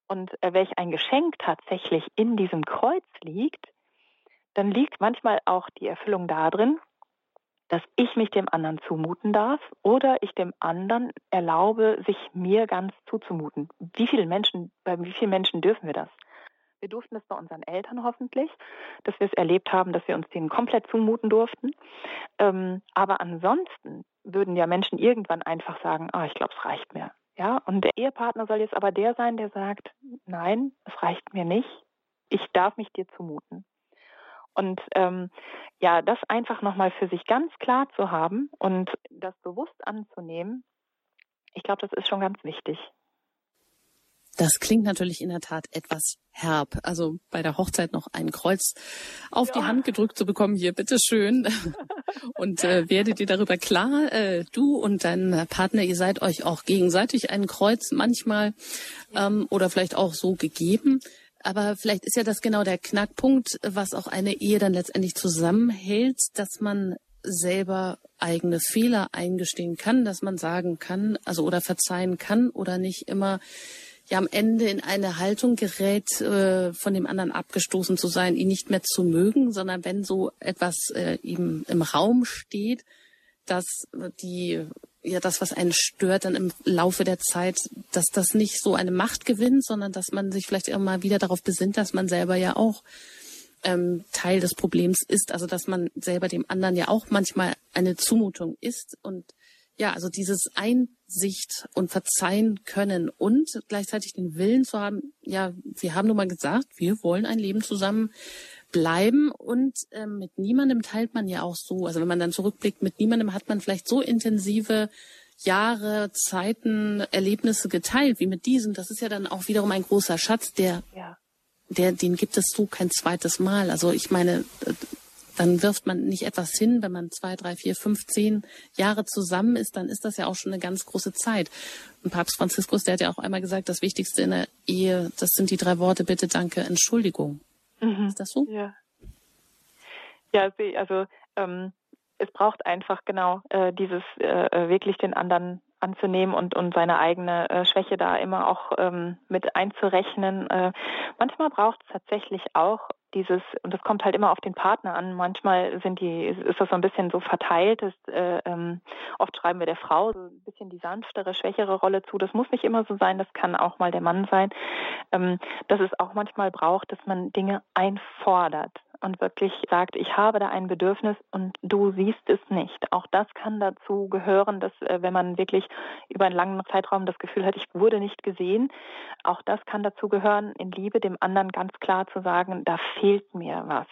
und welch ein Geschenk tatsächlich in diesem Kreuz liegt, dann liegt manchmal auch die Erfüllung darin, dass ich mich dem anderen zumuten darf oder ich dem anderen erlaube, sich mir ganz zuzumuten. Wie viele Menschen, bei wie vielen Menschen dürfen wir das? Wir durften es bei unseren Eltern hoffentlich, dass wir es erlebt haben, dass wir uns denen komplett zumuten durften. Ähm, aber ansonsten würden ja Menschen irgendwann einfach sagen, ah, ich glaube, es reicht mir. Ja, und der Ehepartner soll jetzt aber der sein, der sagt, nein, es reicht mir nicht, ich darf mich dir zumuten. Und ähm, ja, das einfach nochmal für sich ganz klar zu haben und das bewusst anzunehmen, ich glaube, das ist schon ganz wichtig. Das klingt natürlich in der Tat etwas herb. Also bei der Hochzeit noch ein Kreuz auf ja. die Hand gedrückt zu bekommen, hier, bitteschön. Und äh, werdet ihr darüber klar, äh, du und dein Partner, ihr seid euch auch gegenseitig ein Kreuz manchmal ähm, oder vielleicht auch so gegeben. Aber vielleicht ist ja das genau der Knackpunkt, was auch eine Ehe dann letztendlich zusammenhält, dass man selber eigene Fehler eingestehen kann, dass man sagen kann, also oder verzeihen kann oder nicht immer ja am Ende in eine Haltung gerät, äh, von dem anderen abgestoßen zu sein, ihn nicht mehr zu mögen, sondern wenn so etwas äh, eben im Raum steht, dass die ja das, was einen stört, dann im Laufe der Zeit, dass das nicht so eine Macht gewinnt, sondern dass man sich vielleicht immer wieder darauf besinnt, dass man selber ja auch ähm, Teil des Problems ist. Also dass man selber dem anderen ja auch manchmal eine Zumutung ist. Und ja, also dieses Einsicht und verzeihen können und gleichzeitig den Willen zu haben, ja, wir haben nun mal gesagt, wir wollen ein Leben zusammen bleiben und äh, mit niemandem teilt man ja auch so, also wenn man dann zurückblickt, mit niemandem hat man vielleicht so intensive Jahre, Zeiten, Erlebnisse geteilt wie mit diesem. Das ist ja dann auch wiederum ein großer Schatz, der, ja. der, den gibt es so kein zweites Mal. Also ich meine, dann wirft man nicht etwas hin, wenn man zwei, drei, vier, fünf, zehn Jahre zusammen ist, dann ist das ja auch schon eine ganz große Zeit. Und Papst Franziskus, der hat ja auch einmal gesagt, das Wichtigste in der Ehe, das sind die drei Worte, bitte, danke, Entschuldigung. Mhm. Ist das so? Ja, ja also ähm, es braucht einfach genau äh, dieses äh, wirklich den anderen anzunehmen und, und seine eigene äh, Schwäche da immer auch ähm, mit einzurechnen. Äh, manchmal braucht es tatsächlich auch dieses, und das kommt halt immer auf den Partner an, manchmal sind die, ist das so ein bisschen so verteilt, dass, äh, ähm, oft schreiben wir der Frau so ein bisschen die sanftere, schwächere Rolle zu. Das muss nicht immer so sein, das kann auch mal der Mann sein. Ähm, dass es auch manchmal braucht, dass man Dinge einfordert und wirklich sagt, ich habe da ein Bedürfnis und du siehst es nicht. Auch das kann dazu gehören, dass äh, wenn man wirklich über einen langen Zeitraum das Gefühl hat, ich wurde nicht gesehen, auch das kann dazu gehören, in Liebe dem anderen ganz klar zu sagen, da fehlt mir was.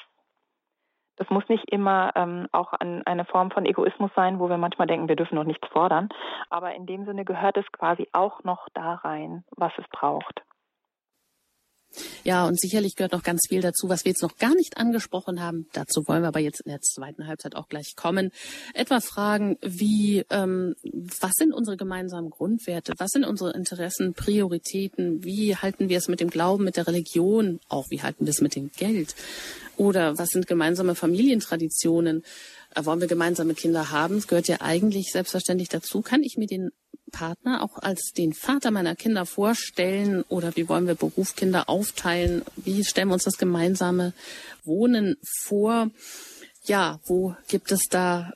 Das muss nicht immer ähm, auch an eine Form von Egoismus sein, wo wir manchmal denken, wir dürfen noch nichts fordern. Aber in dem Sinne gehört es quasi auch noch da rein, was es braucht. Ja, und sicherlich gehört noch ganz viel dazu, was wir jetzt noch gar nicht angesprochen haben. Dazu wollen wir aber jetzt in der zweiten Halbzeit auch gleich kommen. Etwa Fragen wie, ähm, was sind unsere gemeinsamen Grundwerte? Was sind unsere Interessen, Prioritäten? Wie halten wir es mit dem Glauben, mit der Religion? Auch wie halten wir es mit dem Geld? Oder was sind gemeinsame Familientraditionen? Wollen wir gemeinsame Kinder haben? Das gehört ja eigentlich selbstverständlich dazu. Kann ich mir den Partner auch als den Vater meiner Kinder vorstellen? Oder wie wollen wir Beruf, Kinder aufteilen? Wie stellen wir uns das gemeinsame Wohnen vor? Ja, wo gibt es da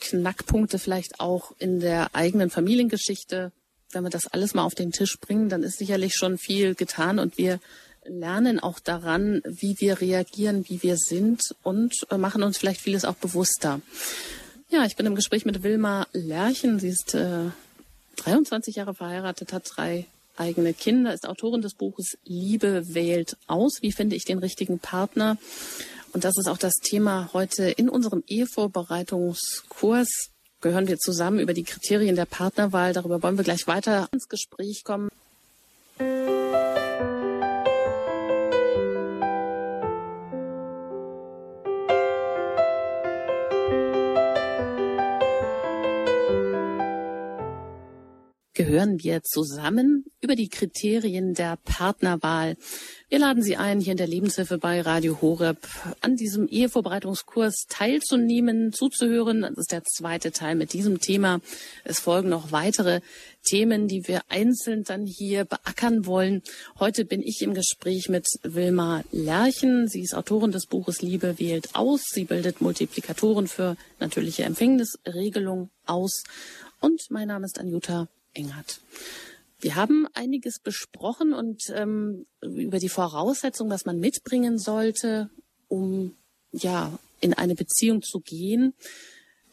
Knackpunkte vielleicht auch in der eigenen Familiengeschichte? Wenn wir das alles mal auf den Tisch bringen, dann ist sicherlich schon viel getan und wir lernen auch daran, wie wir reagieren, wie wir sind und machen uns vielleicht vieles auch bewusster. Ja, ich bin im Gespräch mit Wilma Lerchen. Sie ist äh, dreiundzwanzig Jahre verheiratet, hat drei eigene Kinder, ist Autorin des Buches Liebe wählt aus. Wie finde ich den richtigen Partner? Und das ist auch das Thema heute in unserem Ehevorbereitungskurs. Gehören wir zusammen über die Kriterien der Partnerwahl. Darüber wollen wir gleich weiter ins Gespräch kommen. Gehören wir zusammen über die Kriterien der Partnerwahl. Wir laden Sie ein, hier in der Lebenshilfe bei Radio Horeb an diesem Ehevorbereitungskurs teilzunehmen, zuzuhören. Das ist der zweite Teil mit diesem Thema. Es folgen noch weitere Themen, die wir einzeln dann hier beackern wollen. Heute bin ich im Gespräch mit Wilma Lerchen. Sie ist Autorin des Buches Liebe wählt aus. Sie bildet Multiplikatoren für natürliche Empfängnisregelung aus. Und mein Name ist Anjuta Engert. Wir haben einiges besprochen und ähm, über die Voraussetzungen, was man mitbringen sollte, um ja in eine Beziehung zu gehen.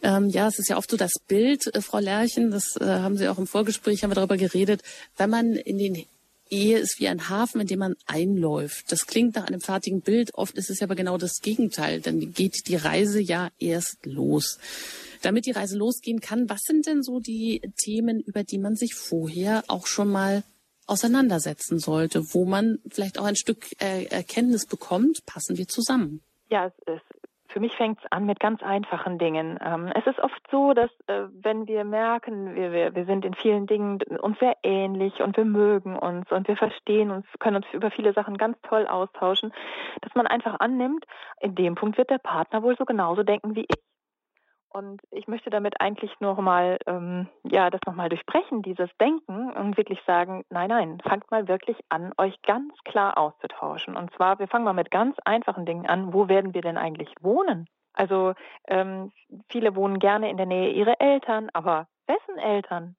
Ähm, ja, es ist ja oft so das Bild, äh, Frau Lerchen, das äh, haben Sie auch im Vorgespräch, haben wir darüber geredet, wenn man in den Ehe ist wie ein Hafen, in dem man einläuft. Das klingt nach einem fertigen Bild, oft ist es aber genau das Gegenteil, dann geht die Reise ja erst los. Damit die Reise losgehen kann, was sind denn so die Themen, über die man sich vorher auch schon mal auseinandersetzen sollte, wo man vielleicht auch ein Stück äh, Erkenntnis bekommt, passen wir zusammen? Ja, es ist, für mich fängt es an mit ganz einfachen Dingen. Ähm, es ist oft so, dass äh, wenn wir merken, wir, wir, wir sind in vielen Dingen uns sehr ähnlich und wir mögen uns und wir verstehen uns, können uns über viele Sachen ganz toll austauschen, dass man einfach annimmt, in dem Punkt wird der Partner wohl so genauso denken wie ich. Und ich möchte damit eigentlich nur mal, ähm, ja, das nochmal durchbrechen, dieses Denken, und wirklich sagen, nein, nein, fangt mal wirklich an, euch ganz klar auszutauschen. Und zwar, wir fangen mal mit ganz einfachen Dingen an. Wo werden wir denn eigentlich wohnen? Also ähm, viele wohnen gerne in der Nähe ihrer Eltern, aber wessen Eltern?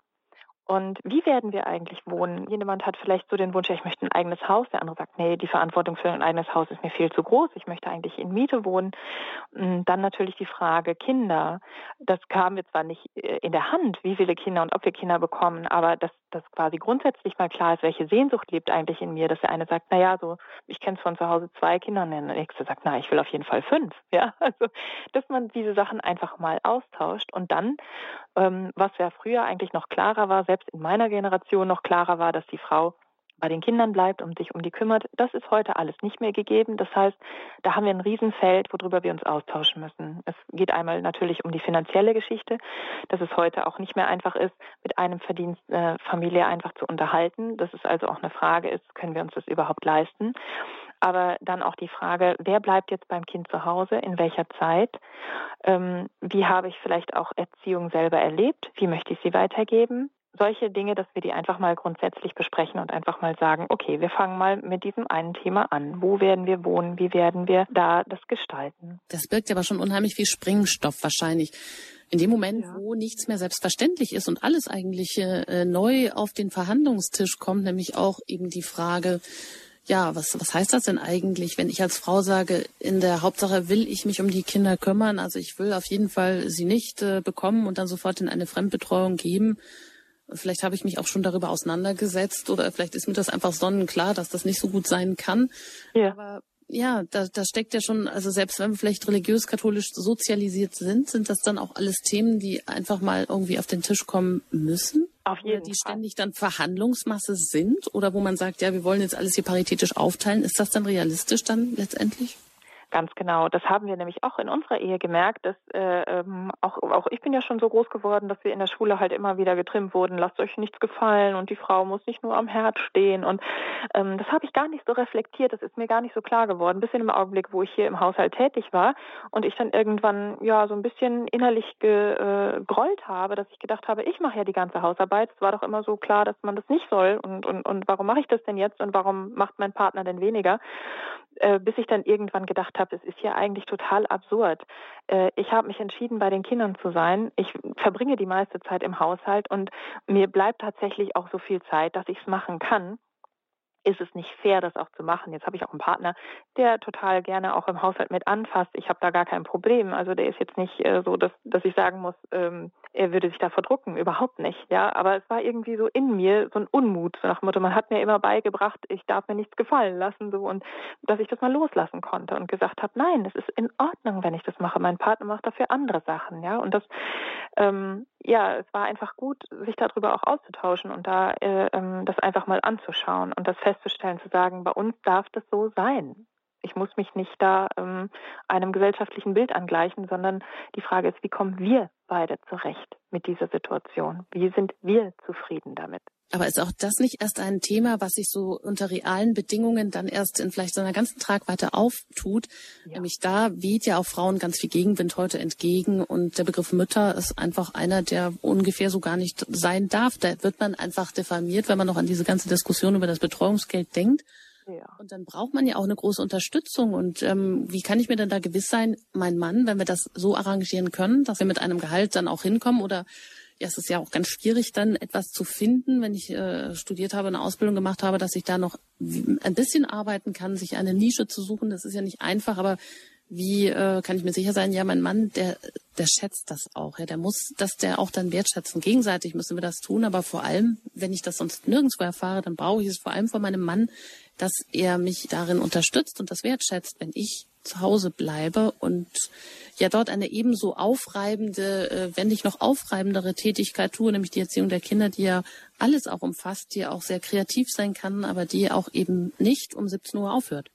Und wie werden wir eigentlich wohnen? Jemand hat vielleicht so den Wunsch, ich möchte ein eigenes Haus. Der andere sagt, nee, die Verantwortung für ein eigenes Haus ist mir viel zu groß. Ich möchte eigentlich in Miete wohnen. Und dann natürlich die Frage Kinder. Das kam jetzt zwar nicht in der Hand, wie viele Kinder und ob wir Kinder bekommen, aber dass das quasi grundsätzlich mal klar ist, welche Sehnsucht lebt eigentlich in mir. Dass der eine sagt, naja, so, ich kenne es von zu Hause zwei Kinder. Und der nächste sagt, na, ich will auf jeden Fall fünf. Ja, also, dass man diese Sachen einfach mal austauscht. Und dann, ähm, was ja früher eigentlich noch klarer war, selbst in meiner Generation noch klarer war, dass die Frau bei den Kindern bleibt und sich um die kümmert. Das ist heute alles nicht mehr gegeben. Das heißt, da haben wir ein Riesenfeld, worüber wir uns austauschen müssen. Es geht einmal natürlich um die finanzielle Geschichte, dass es heute auch nicht mehr einfach ist, mit einem Verdienst äh, Familie einfach zu unterhalten. Dass es also auch eine Frage ist, können wir uns das überhaupt leisten? Aber dann auch die Frage, wer bleibt jetzt beim Kind zu Hause, in welcher Zeit? Ähm, wie habe ich vielleicht auch Erziehung selber erlebt? Wie möchte ich sie weitergeben? Solche Dinge, dass wir die einfach mal grundsätzlich besprechen und einfach mal sagen, okay, wir fangen mal mit diesem einen Thema an. Wo werden wir wohnen? Wie werden wir da das gestalten? Das birgt aber schon unheimlich viel Sprengstoff wahrscheinlich. In dem Moment, ja. wo nichts mehr selbstverständlich ist und alles eigentlich äh, neu auf den Verhandlungstisch kommt, nämlich auch eben die Frage, ja, was, was heißt das denn eigentlich, wenn ich als Frau sage, in der Hauptsache will ich mich um die Kinder kümmern, also ich will auf jeden Fall sie nicht äh, bekommen und dann sofort in eine Fremdbetreuung geben. Vielleicht habe ich mich auch schon darüber auseinandergesetzt oder vielleicht ist mir das einfach sonnenklar, dass das nicht so gut sein kann. Ja. Aber ja, da, da steckt ja schon, also selbst wenn wir vielleicht religiös-katholisch sozialisiert sind, sind das dann auch alles Themen, die einfach mal irgendwie auf den Tisch kommen müssen? Auf jeden Fall. Die ständig dann Verhandlungsmasse sind oder wo man sagt, ja, wir wollen jetzt alles hier paritätisch aufteilen. Ist das dann realistisch dann letztendlich? Ganz genau. Das haben wir nämlich auch in unserer Ehe gemerkt, dass äh, auch, auch ich bin ja schon so groß geworden, dass wir in der Schule halt immer wieder getrimmt wurden, lasst euch nichts gefallen und die Frau muss nicht nur am Herd stehen. Und ähm, das habe ich gar nicht so reflektiert, das ist mir gar nicht so klar geworden, bis in dem Augenblick, wo ich hier im Haushalt tätig war und ich dann irgendwann ja so ein bisschen innerlich ge, äh, grollt habe, dass ich gedacht habe, ich mache ja die ganze Hausarbeit. Es war doch immer so klar, dass man das nicht soll und, und, und warum mache ich das denn jetzt und warum macht mein Partner denn weniger? Bis ich dann irgendwann gedacht habe, es ist ja eigentlich total absurd. Ich habe mich entschieden, bei den Kindern zu sein. Ich verbringe die meiste Zeit im Haushalt und mir bleibt tatsächlich auch so viel Zeit, dass ich es machen kann. Ist es nicht fair, das auch zu machen. Jetzt habe ich auch einen Partner, der total gerne auch im Haushalt mit anfasst. Ich habe da gar kein Problem. Also der ist jetzt nicht äh, so, dass, dass ich sagen muss, ähm, er würde sich da verdrucken. Überhaupt nicht. Ja, aber es war irgendwie so in mir so ein Unmut. So nach dem Motto, man hat mir immer beigebracht, ich darf mir nichts gefallen lassen. So, und dass ich das mal loslassen konnte und gesagt habe, nein, es ist in Ordnung, wenn ich das mache. Mein Partner macht dafür andere Sachen. Ja, und das, ähm, ja, es war einfach gut, sich darüber auch auszutauschen und da äh, ähm, das einfach mal anzuschauen und das festzustellen, zu sagen, bei uns darf das so sein. Ich muss mich nicht da ähm, einem gesellschaftlichen Bild angleichen, sondern die Frage ist, wie kommen wir beide zurecht mit dieser Situation? Wie sind wir zufrieden damit? Aber ist auch das nicht erst ein Thema, was sich so unter realen Bedingungen dann erst in vielleicht seiner ganzen Tragweite auftut? Ja. Nämlich da weht ja auch Frauen ganz viel Gegenwind heute entgegen und der Begriff Mütter ist einfach einer, der ungefähr so gar nicht sein darf. Da wird man einfach diffamiert, wenn man noch an diese ganze Diskussion über das Betreuungsgeld denkt. Ja. Und dann braucht man ja auch eine große Unterstützung. Und ähm, wie kann ich mir denn da gewiss sein, mein Mann, wenn wir das so arrangieren können, dass wir mit einem Gehalt dann auch hinkommen oder ja, es ist ja auch ganz schwierig, dann etwas zu finden, wenn ich äh, studiert habe, eine Ausbildung gemacht habe, dass ich da noch ein bisschen arbeiten kann, sich eine Nische zu suchen. Das ist ja nicht einfach, aber wie äh, kann ich mir sicher sein, ja, mein Mann, der der schätzt das auch. Ja, der muss das der auch dann wertschätzen. Gegenseitig müssen wir das tun, aber vor allem, wenn ich das sonst nirgendwo erfahre, dann brauche ich es vor allem von meinem Mann, dass er mich darin unterstützt und das wertschätzt, wenn ich zu Hause bleibe und ja dort eine ebenso aufreibende, wenn nicht noch aufreibendere Tätigkeit tue, nämlich die Erziehung der Kinder, die ja alles auch umfasst, die ja auch sehr kreativ sein kann, aber die auch eben nicht um siebzehn Uhr aufhört.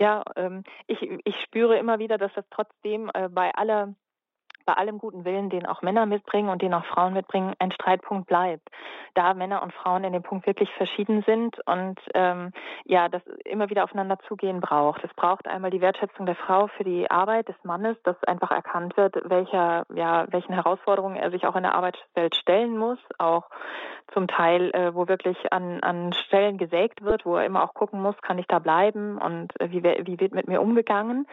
Ja, ähm, ich, ich spüre immer wieder, dass das trotzdem äh, bei aller bei allem guten Willen, den auch Männer mitbringen und den auch Frauen mitbringen, ein Streitpunkt bleibt. Da Männer und Frauen in dem Punkt wirklich verschieden sind und ähm, ja, das immer wieder aufeinander zugehen braucht. Es braucht einmal die Wertschätzung der Frau für die Arbeit des Mannes, dass einfach erkannt wird, welcher, ja, welchen Herausforderungen er sich auch in der Arbeitswelt stellen muss, auch zum Teil, äh, wo wirklich an, an Stellen gesägt wird, wo er immer auch gucken muss, kann ich da bleiben und äh, wie, wie wird mit mir umgegangen.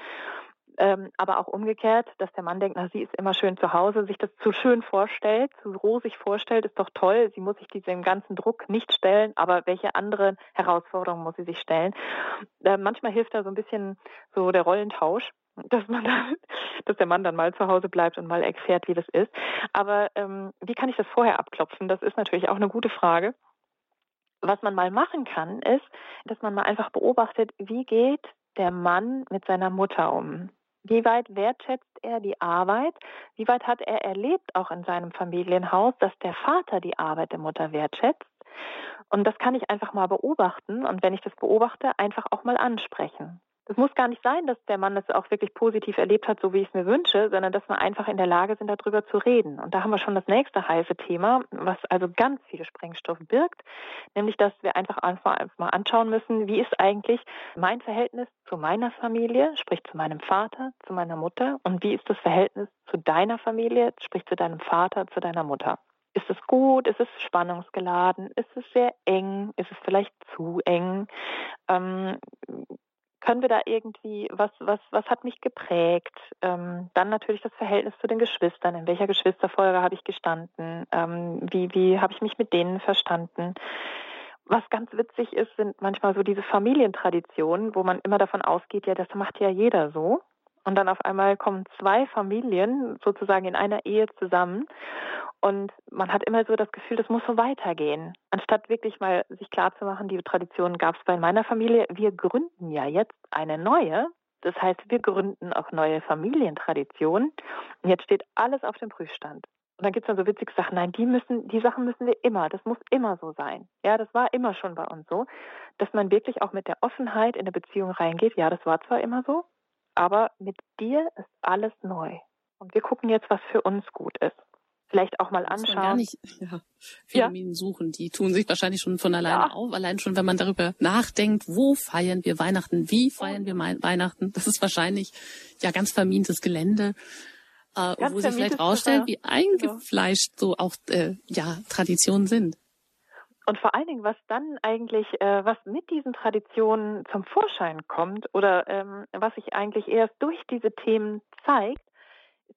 Ähm, aber auch umgekehrt, dass der Mann denkt, na, sie ist immer schön zu Hause, sich das zu schön vorstellt, zu rosig vorstellt, ist doch toll, sie muss sich diesem ganzen Druck nicht stellen, aber welche anderen Herausforderungen muss sie sich stellen? Äh, manchmal hilft da so ein bisschen so der Rollentausch, dass man da, dass der Mann dann mal zu Hause bleibt und mal erfährt, wie das ist. Aber ähm, wie kann ich das vorher abklopfen? Das ist natürlich auch eine gute Frage. Was man mal machen kann, ist, dass man mal einfach beobachtet, wie geht der Mann mit seiner Mutter um? Wie weit wertschätzt er die Arbeit? Wie weit hat er erlebt, auch in seinem Familienhaus, dass der Vater die Arbeit der Mutter wertschätzt? Und das kann ich einfach mal beobachten und wenn ich das beobachte, einfach auch mal ansprechen. Es muss gar nicht sein, dass der Mann das auch wirklich positiv erlebt hat, so wie ich es mir wünsche, sondern dass wir einfach in der Lage sind, darüber zu reden. Und da haben wir schon das nächste heiße Thema, was also ganz viel Sprengstoff birgt, nämlich, dass wir einfach mal anschauen müssen, wie ist eigentlich mein Verhältnis zu meiner Familie, sprich zu meinem Vater, zu meiner Mutter, und wie ist das Verhältnis zu deiner Familie, sprich zu deinem Vater, zu deiner Mutter. Ist es gut? Ist es spannungsgeladen? Ist es sehr eng? Ist es vielleicht zu eng? Ähm... Können wir da irgendwie, was, was, was hat mich geprägt? Ähm, dann natürlich das Verhältnis zu den Geschwistern. In welcher Geschwisterfolge habe ich gestanden? Ähm, wie, wie habe ich mich mit denen verstanden? Was ganz witzig ist, sind manchmal so diese Familientraditionen, wo man immer davon ausgeht, ja, das macht ja jeder so. Und dann auf einmal kommen zwei Familien sozusagen in einer Ehe zusammen. Und man hat immer so das Gefühl, das muss so weitergehen. Anstatt wirklich mal sich klarzumachen, die Tradition gab es bei meiner Familie, wir gründen ja jetzt eine neue. Das heißt, wir gründen auch neue Familientraditionen. Und jetzt steht alles auf dem Prüfstand. Und dann gibt es dann so witzige Sachen, nein, die müssen, die Sachen müssen wir immer, das muss immer so sein. Ja, das war immer schon bei uns so, dass man wirklich auch mit der Offenheit in eine Beziehung reingeht. Ja, das war zwar immer so, aber mit dir ist alles neu. Und wir gucken jetzt, was für uns gut ist. Vielleicht auch mal anschauen. Gar nicht, ja, Phänomene ja. suchen, die tun sich wahrscheinlich schon von alleine ja. auf. Allein schon, wenn man darüber nachdenkt, wo feiern wir Weihnachten, wie feiern wir Weihnachten. Das ist wahrscheinlich ja ganz vermintes Gelände, äh, ganz wo sich vielleicht rausstellt, wie eingefleischt ja. so auch äh, ja Traditionen sind. Und vor allen Dingen, was dann eigentlich, äh, was mit diesen Traditionen zum Vorschein kommt oder ähm, was sich eigentlich erst durch diese Themen zeigt,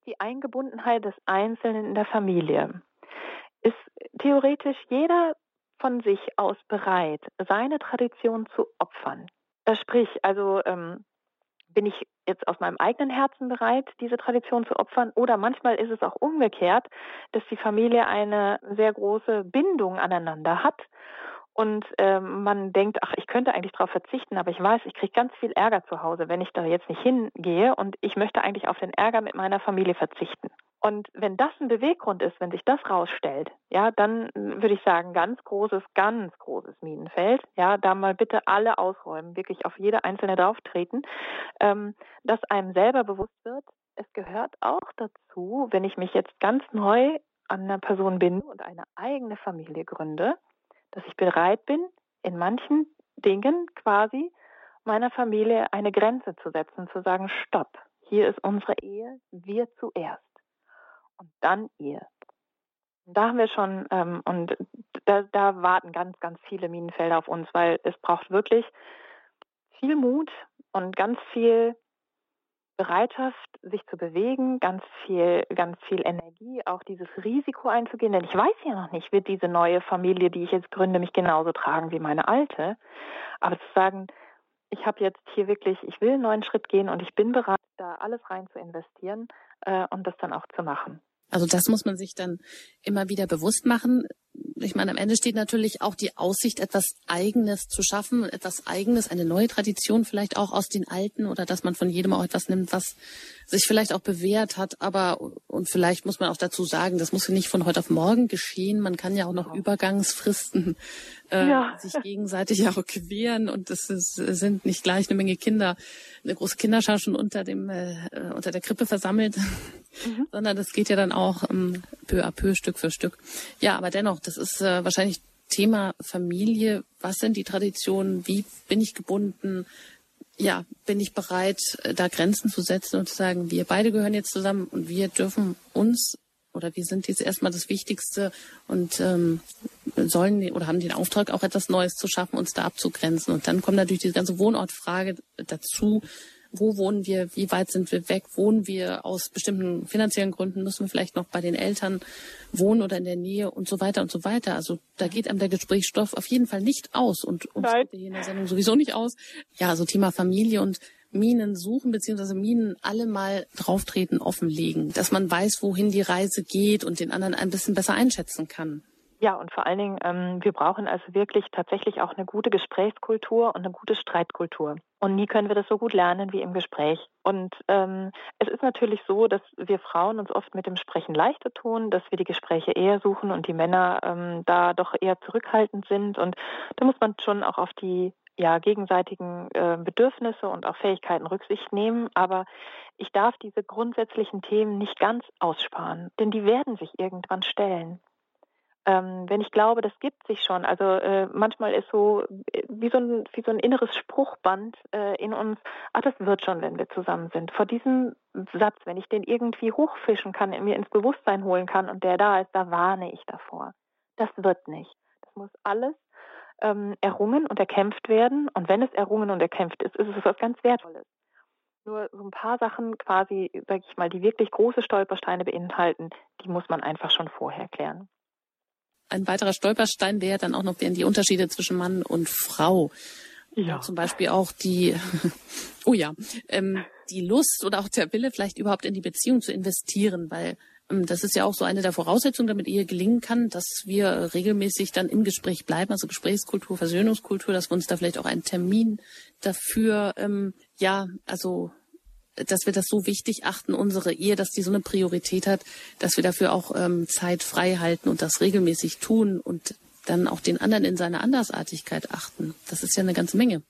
die Eingebundenheit des Einzelnen in der Familie. Ist theoretisch jeder von sich aus bereit, seine Tradition zu opfern? Sprich, also ähm, bin ich jetzt aus meinem eigenen Herzen bereit, diese Tradition zu opfern? Oder manchmal ist es auch umgekehrt, dass die Familie eine sehr große Bindung aneinander hat und ähm, man denkt, ach, ich könnte eigentlich darauf verzichten, aber ich weiß, ich kriege ganz viel Ärger zu Hause, wenn ich da jetzt nicht hingehe und ich möchte eigentlich auf den Ärger mit meiner Familie verzichten. Und wenn das ein Beweggrund ist, wenn sich das rausstellt, ja, dann würde ich sagen, ganz großes, ganz großes Minenfeld, ja, da mal bitte alle ausräumen, wirklich auf jede einzelne drauftreten, ähm, dass einem selber bewusst wird, es gehört auch dazu, wenn ich mich jetzt ganz neu an einer Person binde und eine eigene Familie gründe, dass ich bereit bin, in manchen Dingen quasi meiner Familie eine Grenze zu setzen, zu sagen, stopp, hier ist unsere Ehe, wir zuerst und dann ihr. Und da haben wir schon, ähm, und da, da warten ganz, ganz viele Minenfelder auf uns, weil es braucht wirklich viel Mut und ganz viel Bereitschaft, sich zu bewegen, ganz viel, ganz viel Energie, auch dieses Risiko einzugehen, denn ich weiß ja noch nicht, wird diese neue Familie, die ich jetzt gründe, mich genauso tragen wie meine alte. Aber zu sagen, ich habe jetzt hier wirklich, ich will einen neuen Schritt gehen und ich bin bereit, da alles rein zu investieren äh, und das dann auch zu machen. Also das muss man sich dann immer wieder bewusst machen. Ich meine, am Ende steht natürlich auch die Aussicht, etwas Eigenes zu schaffen, etwas Eigenes, eine neue Tradition vielleicht auch aus den Alten oder dass man von jedem auch etwas nimmt, was sich vielleicht auch bewährt hat. Aber und vielleicht muss man auch dazu sagen, das muss ja nicht von heute auf morgen geschehen. Man kann ja auch noch ja. Übergangsfristen äh, ja. sich gegenseitig auch gewähren und es sind nicht gleich eine Menge Kinder, eine große Kinderschar schon unter dem äh, unter der Krippe versammelt, mhm. sondern das geht ja dann auch ähm, peu à peu, Stück für Stück. Ja, aber dennoch, das ist äh, wahrscheinlich Thema Familie. Was sind die Traditionen? Wie bin ich gebunden? Ja, bin ich bereit, da Grenzen zu setzen und zu sagen, wir beide gehören jetzt zusammen und wir dürfen uns oder wir sind jetzt erstmal das Wichtigste und ähm, sollen oder haben den Auftrag, auch etwas Neues zu schaffen, uns da abzugrenzen. Und dann kommt natürlich diese ganze Wohnortfrage dazu, wo wohnen wir, wie weit sind wir weg, wohnen wir aus bestimmten finanziellen Gründen, müssen wir vielleicht noch bei den Eltern wohnen oder in der Nähe und so weiter und so weiter. Also da geht einem der Gesprächsstoff auf jeden Fall nicht aus und uns geht hier in der Sendung sowieso nicht aus. Ja, also Thema Familie und Minen suchen, beziehungsweise Minen alle mal drauftreten, offenlegen, dass man weiß, wohin die Reise geht und den anderen ein bisschen besser einschätzen kann. Ja, und vor allen Dingen, ähm, wir brauchen also wirklich tatsächlich auch eine gute Gesprächskultur und eine gute Streitkultur. Und nie können wir das so gut lernen wie im Gespräch. Und ähm, es ist natürlich so, dass wir Frauen uns oft mit dem Sprechen leichter tun, dass wir die Gespräche eher suchen und die Männer ähm, da doch eher zurückhaltend sind. Und da muss man schon auch auf die ja, gegenseitigen äh, Bedürfnisse und auch Fähigkeiten Rücksicht nehmen. Aber ich darf diese grundsätzlichen Themen nicht ganz aussparen, denn die werden sich irgendwann stellen. Ähm, wenn ich glaube, das gibt sich schon. Also äh, manchmal ist so wie so ein, wie so ein inneres Spruchband äh, in uns, ach, das wird schon, wenn wir zusammen sind. Vor diesem Satz, wenn ich den irgendwie hochfischen kann, in mir ins Bewusstsein holen kann und der da ist, da warne ich davor. Das wird nicht. Das muss alles ähm, errungen und erkämpft werden. Und wenn es errungen und erkämpft ist, ist es was ganz Wertvolles. Nur so ein paar Sachen quasi, sag ich mal, die wirklich große Stolpersteine beinhalten, die muss man einfach schon vorher klären. Ein weiterer Stolperstein wäre dann auch noch die Unterschiede zwischen Mann und Frau. Ja. Und zum Beispiel auch die, oh ja, ähm, die Lust oder auch der Wille, vielleicht überhaupt in die Beziehung zu investieren, weil ähm, das ist ja auch so eine der Voraussetzungen, damit Ehe gelingen kann, dass wir regelmäßig dann im Gespräch bleiben, also Gesprächskultur, Versöhnungskultur, dass wir uns da vielleicht auch einen Termin dafür, ähm, ja, also dass wir das so wichtig achten, unsere Ehe, dass die so eine Priorität hat, dass wir dafür auch ähm, Zeit frei halten und das regelmäßig tun und dann auch den anderen in seiner Andersartigkeit achten. Das ist ja eine ganze Menge.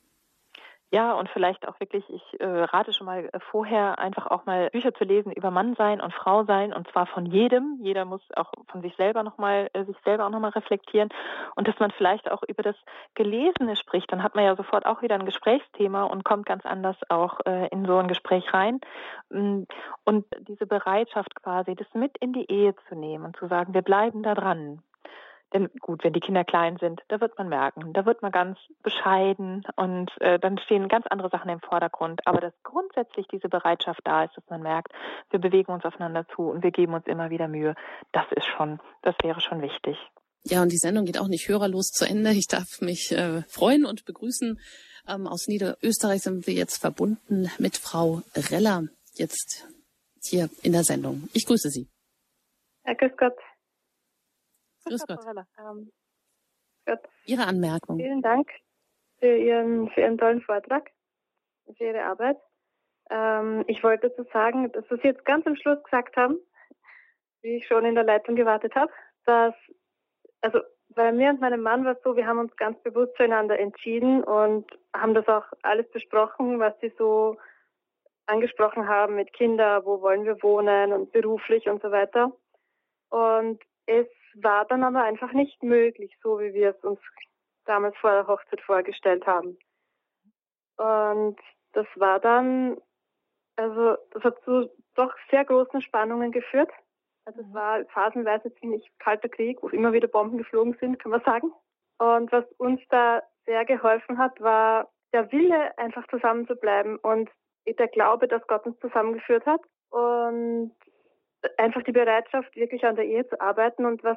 Ja, und vielleicht auch wirklich, ich äh, rate schon mal äh, vorher, einfach auch mal Bücher zu lesen über Mannsein und Frausein, und zwar von jedem. Jeder muss auch von sich selber nochmal, äh, sich selber auch nochmal reflektieren, und dass man vielleicht auch über das Gelesene spricht. Dann hat man ja sofort auch wieder ein Gesprächsthema und kommt ganz anders auch äh, in so ein Gespräch rein. Und diese Bereitschaft quasi, das mit in die Ehe zu nehmen und zu sagen, wir bleiben da dran. Denn gut, wenn die Kinder klein sind, da wird man merken, da wird man ganz bescheiden und äh, dann stehen ganz andere Sachen im Vordergrund. Aber dass grundsätzlich diese Bereitschaft da ist, dass man merkt, wir bewegen uns aufeinander zu und wir geben uns immer wieder Mühe, das ist schon, das wäre schon wichtig. Ja, und die Sendung geht auch nicht hörerlos zu Ende. Ich darf mich äh, freuen und begrüßen. Ähm, aus Niederösterreich sind wir jetzt verbunden mit Frau Reller, jetzt hier in der Sendung. Ich grüße Sie. Ja, grüß Gott. Grüß Gott. Ähm, Gott. Ihre Anmerkung. Vielen Dank für Ihren, für Ihren tollen Vortrag, für Ihre Arbeit. Ähm, ich wollte dazu sagen, dass Sie jetzt ganz am Schluss gesagt haben, wie ich schon in der Leitung gewartet habe, dass, also bei mir und meinem Mann war es so, wir haben uns ganz bewusst zueinander entschieden und haben das auch alles besprochen, was Sie so angesprochen haben mit Kindern, wo wollen wir wohnen und beruflich und so weiter. Und es war dann aber einfach nicht möglich, so wie wir es uns damals vor der Hochzeit vorgestellt haben. Und das war dann, also das hat zu doch sehr großen Spannungen geführt. Also es war phasenweise ziemlich kalter Krieg, wo immer wieder Bomben geflogen sind, kann man sagen. Und was uns da sehr geholfen hat, war der Wille, einfach zusammen zu bleiben und der Glaube, dass Gott uns zusammengeführt hat. Und einfach die Bereitschaft, wirklich an der Ehe zu arbeiten und was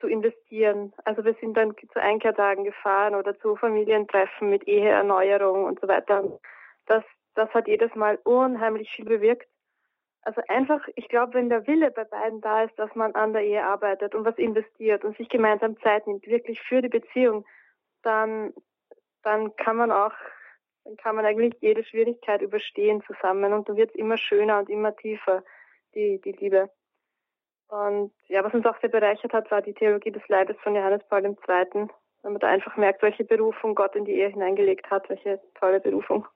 zu investieren. Also wir sind dann zu Einkehrtagen gefahren oder zu Familientreffen mit Eheerneuerung und so weiter. Das, das hat jedes Mal unheimlich viel bewirkt. Also einfach, ich glaube, wenn der Wille bei beiden da ist, dass man an der Ehe arbeitet und was investiert und sich gemeinsam Zeit nimmt, wirklich für die Beziehung, dann, dann kann man auch, dann kann man eigentlich jede Schwierigkeit überstehen zusammen und dann wird es immer schöner und immer tiefer. Die, die Liebe. Und ja, was uns auch sehr bereichert hat, war die Theologie des Leibes von Johannes Paul der Zweite, wenn man da einfach merkt, welche Berufung Gott in die Ehe hineingelegt hat, welche tolle Berufung.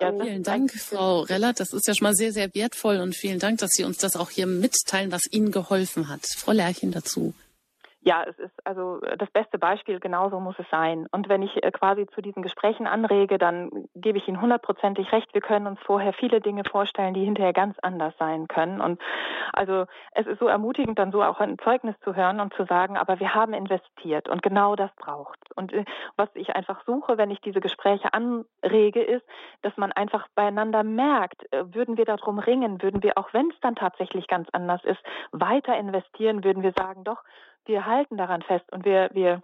Ja, vielen Dank, Frau Reller. Das ist ja schon mal sehr, sehr wertvoll und vielen Dank, dass Sie uns das auch hier mitteilen, was Ihnen geholfen hat. Frau Lerchen dazu. ja, es ist also das beste Beispiel, genauso muss es sein. Und wenn ich quasi zu diesen Gesprächen anrege, dann gebe ich Ihnen hundertprozentig recht, wir können uns vorher viele Dinge vorstellen, die hinterher ganz anders sein können. Und also es ist so ermutigend, dann so auch ein Zeugnis zu hören und zu sagen, aber wir haben investiert und genau das braucht es. Und was ich einfach suche, wenn ich diese Gespräche anrege, ist, dass man einfach beieinander merkt, würden wir darum ringen, würden wir, auch wenn es dann tatsächlich ganz anders ist, weiter investieren, würden wir sagen, doch, wir halten daran fest und wir, wir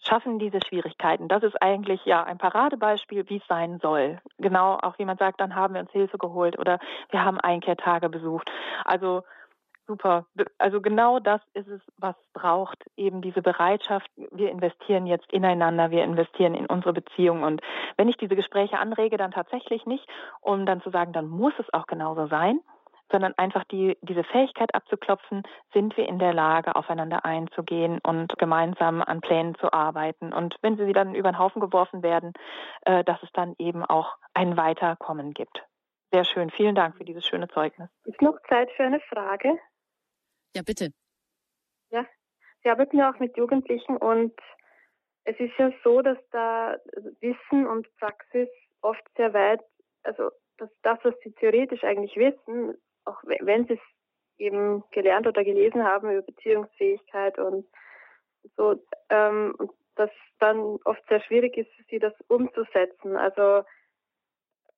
schaffen diese Schwierigkeiten. Das ist eigentlich ja ein Paradebeispiel, wie es sein soll. Genau, auch wie man sagt, dann haben wir uns Hilfe geholt oder wir haben Einkehrtage besucht. Also super. Also genau das ist es, was braucht, eben diese Bereitschaft. Wir investieren jetzt ineinander, wir investieren in unsere Beziehung. Und wenn ich diese Gespräche anrege, dann tatsächlich nicht, um dann zu sagen, dann muss es auch genauso sein, sondern einfach die, diese Fähigkeit abzuklopfen, sind wir in der Lage, aufeinander einzugehen und gemeinsam an Plänen zu arbeiten. Und wenn sie dann über den Haufen geworfen werden, äh, dass es dann eben auch ein Weiterkommen gibt. Sehr schön. Vielen Dank für dieses schöne Zeugnis. Ist noch Zeit für eine Frage? Ja, bitte. Ja, Sie arbeiten ja auch mit Jugendlichen und es ist ja so, dass da Wissen und Praxis oft sehr weit, also dass das, was Sie theoretisch eigentlich wissen, auch wenn sie es eben gelernt oder gelesen haben über Beziehungsfähigkeit und so, ähm, dass dann oft sehr schwierig ist, für sie das umzusetzen. Also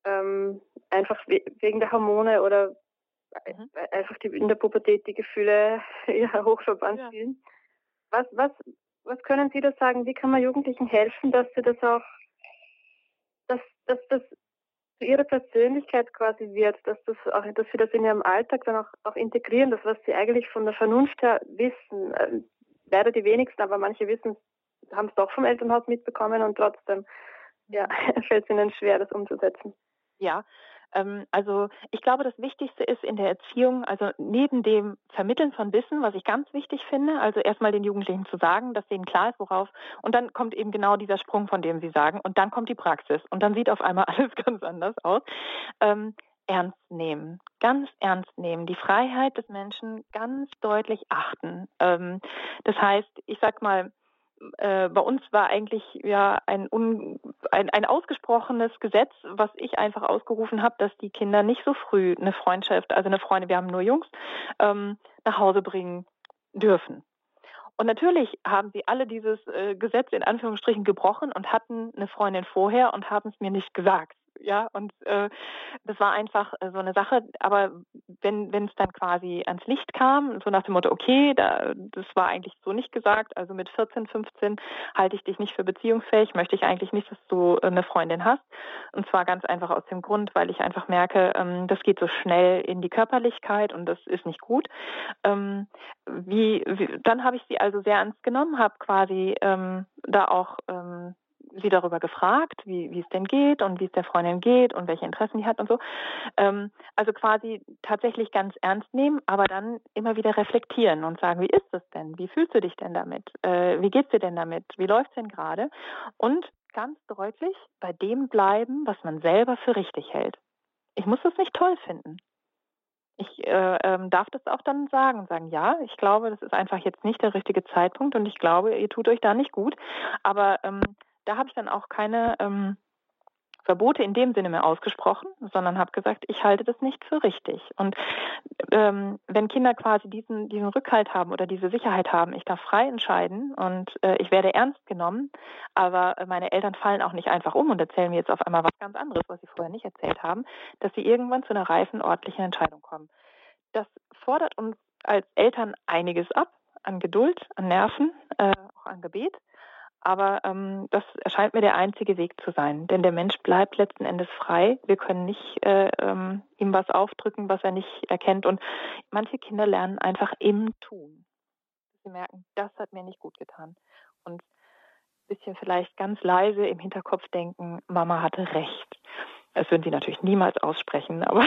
ähm, einfach we- wegen der Hormone oder mhm. einfach die, in der Pubertät die Gefühle ja, hochverbannt sind. Ja. Was, was, was können Sie da sagen? Wie kann man Jugendlichen helfen, dass sie das auch, dass, dass das zu ihrer Persönlichkeit quasi wird, dass das auch, dass sie das in ihrem Alltag dann auch, auch integrieren, das, was sie eigentlich von der Vernunft her wissen. Ähm, leider die wenigsten, aber manche wissen, haben es doch vom Elternhaus mitbekommen und trotzdem ja, fällt es ihnen schwer, das umzusetzen. Ja, ähm, also ich glaube, das Wichtigste ist in der Erziehung, also neben dem Vermitteln von Wissen, was ich ganz wichtig finde, also erstmal den Jugendlichen zu sagen, dass denen klar ist, worauf, und dann kommt eben genau dieser Sprung, von dem Sie sagen, und dann kommt die Praxis und dann sieht auf einmal alles ganz anders aus. Ähm, ernst nehmen, ganz ernst nehmen, die Freiheit des Menschen ganz deutlich achten. Ähm, das heißt, ich sag mal, Äh, bei uns war eigentlich ja ein, un, ein, ein ausgesprochenes Gesetz, was ich einfach ausgerufen habe, dass die Kinder nicht so früh eine Freundschaft, also eine Freunde, wir haben nur Jungs, ähm, nach Hause bringen dürfen. Und natürlich haben sie alle dieses äh, Gesetz in Anführungsstrichen gebrochen und hatten eine Freundin vorher und haben es mir nicht gesagt. Ja, und äh, das war einfach äh, so eine Sache, aber wenn wenn es dann quasi ans Licht kam, so nach dem Motto, okay, da, das war eigentlich so nicht gesagt, also mit vierzehn, fünfzehn halte ich dich nicht für beziehungsfähig, möchte ich eigentlich nicht, dass du eine Freundin hast. Und zwar ganz einfach aus dem Grund, weil ich einfach merke, ähm, das geht so schnell in die Körperlichkeit und das ist nicht gut. Ähm, wie, wie dann habe ich sie also sehr ernst genommen, habe quasi ähm, da auch... Ähm, sie darüber gefragt, wie, wie es denn geht und wie es der Freundin geht und welche Interessen die hat und so. Ähm, also quasi tatsächlich ganz ernst nehmen, aber dann immer wieder reflektieren und sagen, wie ist das denn? Wie fühlst du dich denn damit? Äh, wie geht's dir denn damit? Wie läuft's denn gerade? Und ganz deutlich bei dem bleiben, was man selber für richtig hält. Ich muss das nicht toll finden. Ich äh, ähm, darf das auch dann sagen, sagen, ja, ich glaube, das ist einfach jetzt nicht der richtige Zeitpunkt und ich glaube, ihr tut euch da nicht gut, aber ähm, da habe ich dann auch keine ähm, Verbote in dem Sinne mehr ausgesprochen, sondern habe gesagt, ich halte das nicht für richtig. Und ähm, wenn Kinder quasi diesen, diesen Rückhalt haben oder diese Sicherheit haben, ich darf frei entscheiden und äh, ich werde ernst genommen, aber meine Eltern fallen auch nicht einfach um und erzählen mir jetzt auf einmal was ganz anderes, was sie vorher nicht erzählt haben, dass sie irgendwann zu einer reifen, ordentlichen Entscheidung kommen. Das fordert uns als Eltern einiges ab, an Geduld, an Nerven, äh, auch an Gebet. Aber ähm, das erscheint mir der einzige Weg zu sein. Denn der Mensch bleibt letzten Endes frei. Wir können nicht äh, ähm, ihm was aufdrücken, was er nicht erkennt. Und manche Kinder lernen einfach im Tun. Sie merken, das hat mir nicht gut getan. Und ein bisschen vielleicht ganz leise im Hinterkopf denken, Mama hatte recht. Das würden sie natürlich niemals aussprechen, aber...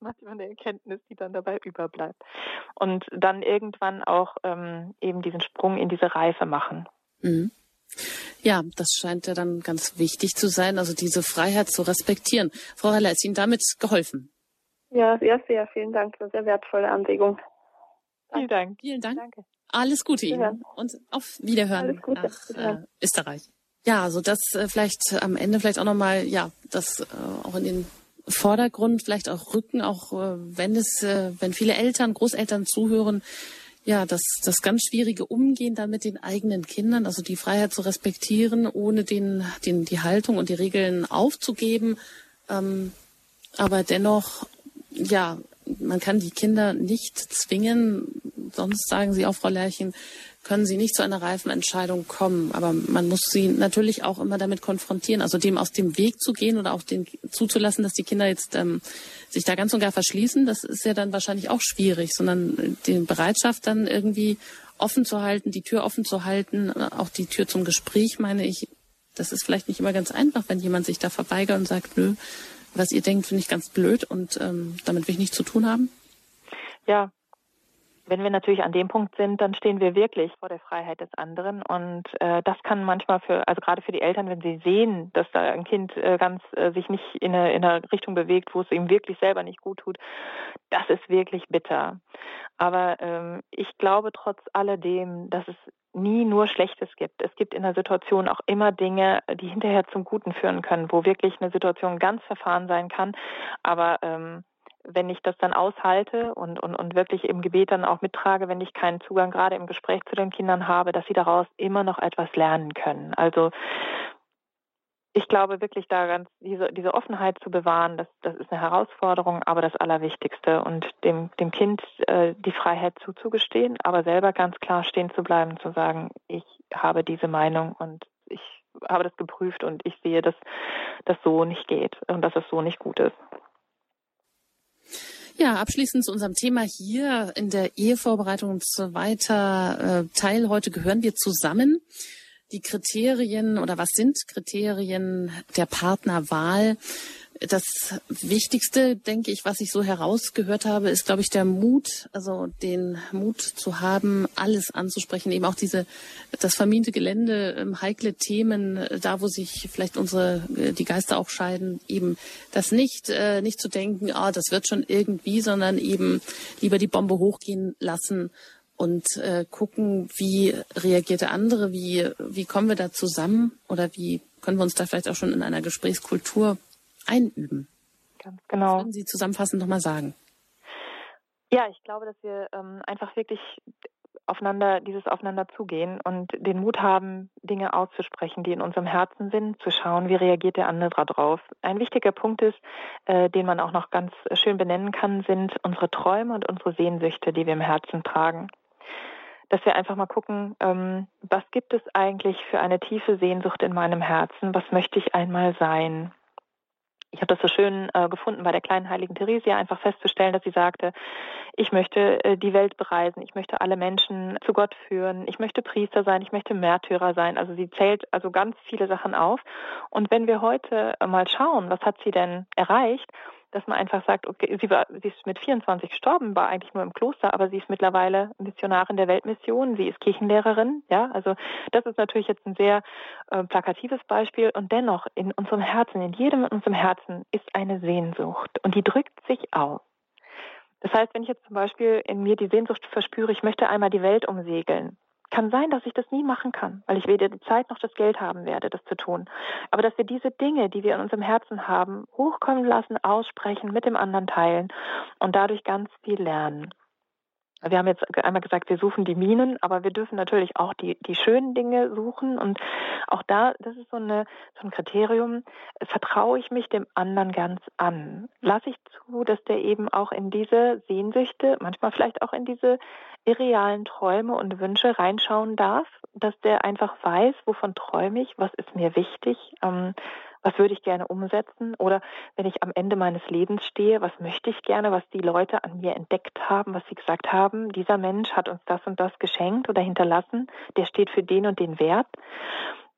manchmal eine Erkenntnis, die dann dabei überbleibt. Und dann irgendwann auch ähm, eben diesen Sprung in diese Reife machen. Mhm. Ja, das scheint ja dann ganz wichtig zu sein, also diese Freiheit zu respektieren. Frau Heller, ist Ihnen damit geholfen? Ja, sehr, sehr. Vielen Dank. Eine sehr wertvolle Anregung. Vielen Dank. Vielen Dank. Danke. Alles Gute Ihnen und auf Wiederhören. Alles Gute. Nach äh, Österreich. Ja, so das äh, vielleicht am Ende vielleicht auch nochmal, ja, das äh, auch in den Vordergrund vielleicht auch rücken, auch äh, wenn es, äh, wenn viele Eltern, Großeltern zuhören, ja, das, das ganz schwierige Umgehen dann mit den eigenen Kindern, also die Freiheit zu respektieren, ohne den, den, die Haltung und die Regeln aufzugeben. Ähm, aber dennoch, ja, man kann die Kinder nicht zwingen, sonst sagen Sie auch, Frau Lerchen, können sie nicht zu einer reifen Entscheidung kommen. Aber man muss sie natürlich auch immer damit konfrontieren, also dem aus dem Weg zu gehen oder auch den zuzulassen, dass die Kinder jetzt ähm, sich da ganz und gar verschließen. Das ist ja dann wahrscheinlich auch schwierig, sondern die Bereitschaft dann irgendwie offen zu halten, die Tür offen zu halten, auch die Tür zum Gespräch, meine ich, das ist vielleicht nicht immer ganz einfach, wenn jemand sich da verweigert und sagt, nö, was ihr denkt, finde ich ganz blöd und ähm, damit will ich nichts zu tun haben. Ja. Wenn wir natürlich an dem Punkt sind, dann stehen wir wirklich vor der Freiheit des anderen und äh, das kann manchmal für, also gerade für die Eltern, wenn sie sehen, dass da ein Kind äh, ganz äh, sich nicht in eine, in eine Richtung bewegt, wo es ihm wirklich selber nicht gut tut, das ist wirklich bitter. Aber ähm, ich glaube trotz alledem, dass es nie nur Schlechtes gibt. Es gibt in der Situation auch immer Dinge, die hinterher zum Guten führen können, wo wirklich eine Situation ganz verfahren sein kann, aber ähm, wenn ich das dann aushalte und, und, und wirklich im Gebet dann auch mittrage, wenn ich keinen Zugang gerade im Gespräch zu den Kindern habe, dass sie daraus immer noch etwas lernen können. Also ich glaube wirklich da ganz diese, diese Offenheit zu bewahren, das, das ist eine Herausforderung, aber das Allerwichtigste. Und dem, dem Kind äh, die Freiheit zuzugestehen, aber selber ganz klar stehen zu bleiben, zu sagen, ich habe diese Meinung und ich habe das geprüft und ich sehe, dass das so nicht geht und dass es so nicht gut ist. Ja, abschließend zu unserem Thema hier in der Ehevorbereitung und so weiter äh, Teil. Heute gehören wir zusammen. Die Kriterien oder was sind Kriterien der Partnerwahl? Das Wichtigste, denke ich, was ich so herausgehört habe, ist, glaube ich, der Mut, also den Mut zu haben, alles anzusprechen, eben auch diese, das vermiente Gelände, heikle Themen, da wo sich vielleicht unsere, die Geister auch scheiden, eben das nicht, äh, nicht zu denken, ah, das wird schon irgendwie, sondern eben lieber die Bombe hochgehen lassen und äh, gucken, wie reagiert der andere, wie, wie kommen wir da zusammen oder wie können wir uns da vielleicht auch schon in einer Gesprächskultur einüben. Ganz genau. Das würden Sie zusammenfassend nochmal sagen. Ja, ich glaube, dass wir ähm, einfach wirklich aufeinander, dieses Aufeinander zugehen und den Mut haben, Dinge auszusprechen, die in unserem Herzen sind, zu schauen, wie reagiert der andere drauf. Ein wichtiger Punkt ist, äh, den man auch noch ganz schön benennen kann, sind unsere Träume und unsere Sehnsüchte, die wir im Herzen tragen. Dass wir einfach mal gucken, ähm, was gibt es eigentlich für eine tiefe Sehnsucht in meinem Herzen? Was möchte ich einmal sein? Ich habe das so schön äh, gefunden bei der kleinen heiligen Theresia, einfach festzustellen, dass sie sagte, ich möchte äh, die Welt bereisen, ich möchte alle Menschen zu Gott führen, ich möchte Priester sein, ich möchte Märtyrer sein. Also sie zählt also ganz viele Sachen auf. Und wenn wir heute äh, mal schauen, was hat sie denn erreicht, dass man einfach sagt, okay, sie war, sie ist mit vierundzwanzig gestorben, war eigentlich nur im Kloster, aber sie ist mittlerweile Missionarin der Weltmission, sie ist Kirchenlehrerin, ja, also das ist natürlich jetzt ein sehr äh, plakatives Beispiel und dennoch in unserem Herzen, in jedem in unserem Herzen ist eine Sehnsucht und die drückt sich aus. Das heißt, wenn ich jetzt zum Beispiel in mir die Sehnsucht verspüre, ich möchte einmal die Welt umsegeln, kann sein, dass ich das nie machen kann, weil ich weder die Zeit noch das Geld haben werde, das zu tun. Aber dass wir diese Dinge, die wir in unserem Herzen haben, hochkommen lassen, aussprechen, mit dem anderen teilen und dadurch ganz viel lernen. Wir haben jetzt einmal gesagt, wir suchen die Minen, aber wir dürfen natürlich auch die, die schönen Dinge suchen. Und auch da, das ist so, eine, so ein Kriterium, vertraue ich mich dem anderen ganz an. Lasse ich zu, dass der eben auch in diese Sehnsüchte, manchmal vielleicht auch in diese irrealen Träume und Wünsche reinschauen darf, dass der einfach weiß, wovon träume ich, was ist mir wichtig, ähm, was würde ich gerne umsetzen oder wenn ich am Ende meines Lebens stehe, was möchte ich gerne, was die Leute an mir entdeckt haben, was sie gesagt haben, dieser Mensch hat uns das und das geschenkt oder hinterlassen, der steht für den und den Wert,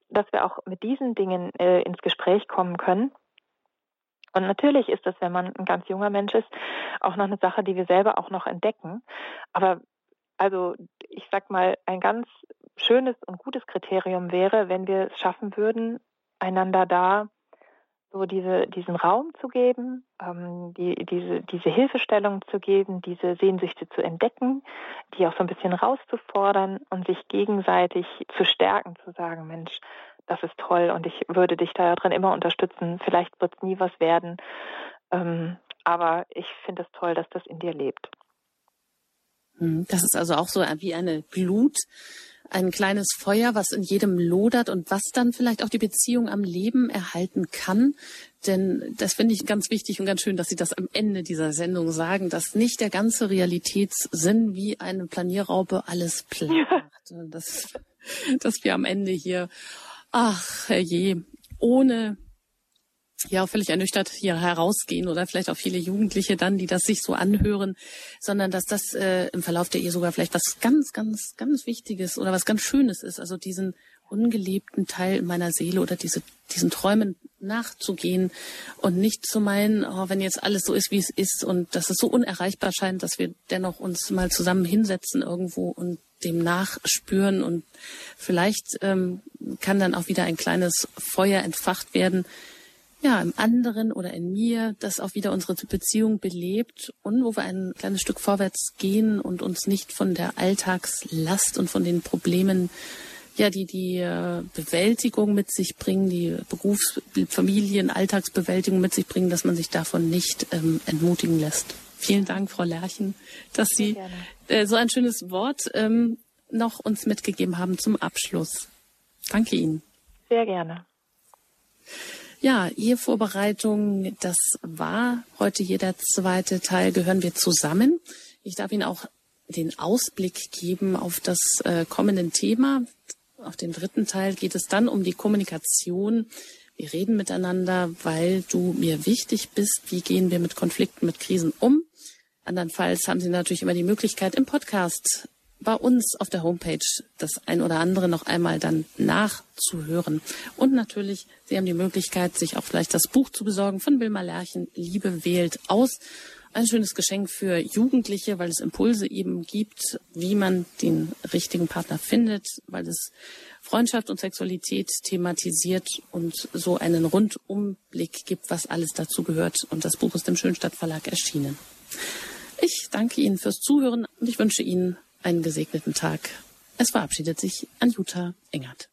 dass wir auch mit diesen Dingen äh, ins Gespräch kommen können. Und natürlich ist das, wenn man ein ganz junger Mensch ist, auch noch eine Sache, die wir selber auch noch entdecken, aber also ich sag mal, ein ganz schönes und gutes Kriterium wäre, wenn wir es schaffen würden, einander da so diese, diesen Raum zu geben, ähm, die, diese, diese Hilfestellung zu geben, diese Sehnsüchte zu entdecken, die auch so ein bisschen rauszufordern und sich gegenseitig zu stärken, zu sagen, Mensch, das ist toll und ich würde dich da drin immer unterstützen, vielleicht wird es nie was werden, ähm, aber ich finde es toll, dass das in dir lebt. Das ist also auch so wie eine Glut, ein kleines Feuer, was in jedem lodert und was dann vielleicht auch die Beziehung am Leben erhalten kann. Denn das finde ich ganz wichtig und ganz schön, dass Sie das am Ende dieser Sendung sagen, dass nicht der ganze Realitätssinn wie eine Planierraupe alles plagt. Ja. Dass, dass wir am Ende hier, ach herrje, ohne... ja, völlig ernüchtert hier herausgehen oder vielleicht auch viele Jugendliche dann, die das sich so anhören, sondern dass das äh, im Verlauf der Ehe sogar vielleicht was ganz, ganz, ganz Wichtiges oder was ganz Schönes ist, also diesen ungelebten Teil meiner Seele oder diese diesen Träumen nachzugehen und nicht zu meinen, oh, wenn jetzt alles so ist, wie es ist und dass es so unerreichbar scheint, dass wir dennoch uns mal zusammen hinsetzen irgendwo und dem nachspüren und vielleicht ähm, kann dann auch wieder ein kleines Feuer entfacht werden, ja, im anderen oder in mir, das auch wieder unsere Beziehung belebt und wo wir ein kleines Stück vorwärts gehen und uns nicht von der Alltagslast und von den Problemen, ja, die die Bewältigung mit sich bringen, die Berufs-, Familien-, Alltagsbewältigung mit sich bringen, dass man sich davon nicht ähm, entmutigen lässt. Vielen Dank, Frau Lerchen, dass Sie äh, so ein schönes Wort ähm, noch uns mitgegeben haben zum Abschluss. Danke Ihnen. Sehr gerne. Ja, Ehevorbereitung, das war heute hier der zweite Teil, gehören wir zusammen. Ich darf Ihnen auch den Ausblick geben auf das äh, kommende Thema. Auf den dritten Teil geht es dann um die Kommunikation. Wir reden miteinander, weil du mir wichtig bist. Wie gehen wir mit Konflikten, mit Krisen um? Andernfalls haben Sie natürlich immer die Möglichkeit, im Podcast bei uns auf der Homepage das ein oder andere noch einmal dann nachzuhören. Und natürlich, Sie haben die Möglichkeit, sich auch vielleicht das Buch zu besorgen von Wilma Lerchen, Liebe wählt aus. Ein schönes Geschenk für Jugendliche, weil es Impulse eben gibt, wie man den richtigen Partner findet, weil es Freundschaft und Sexualität thematisiert und so einen Rundumblick gibt, was alles dazu gehört. Und das Buch ist im Schönstatt Verlag erschienen. Ich danke Ihnen fürs Zuhören und ich wünsche Ihnen einen gesegneten Tag. Es verabschiedet sich Anjuta Engert.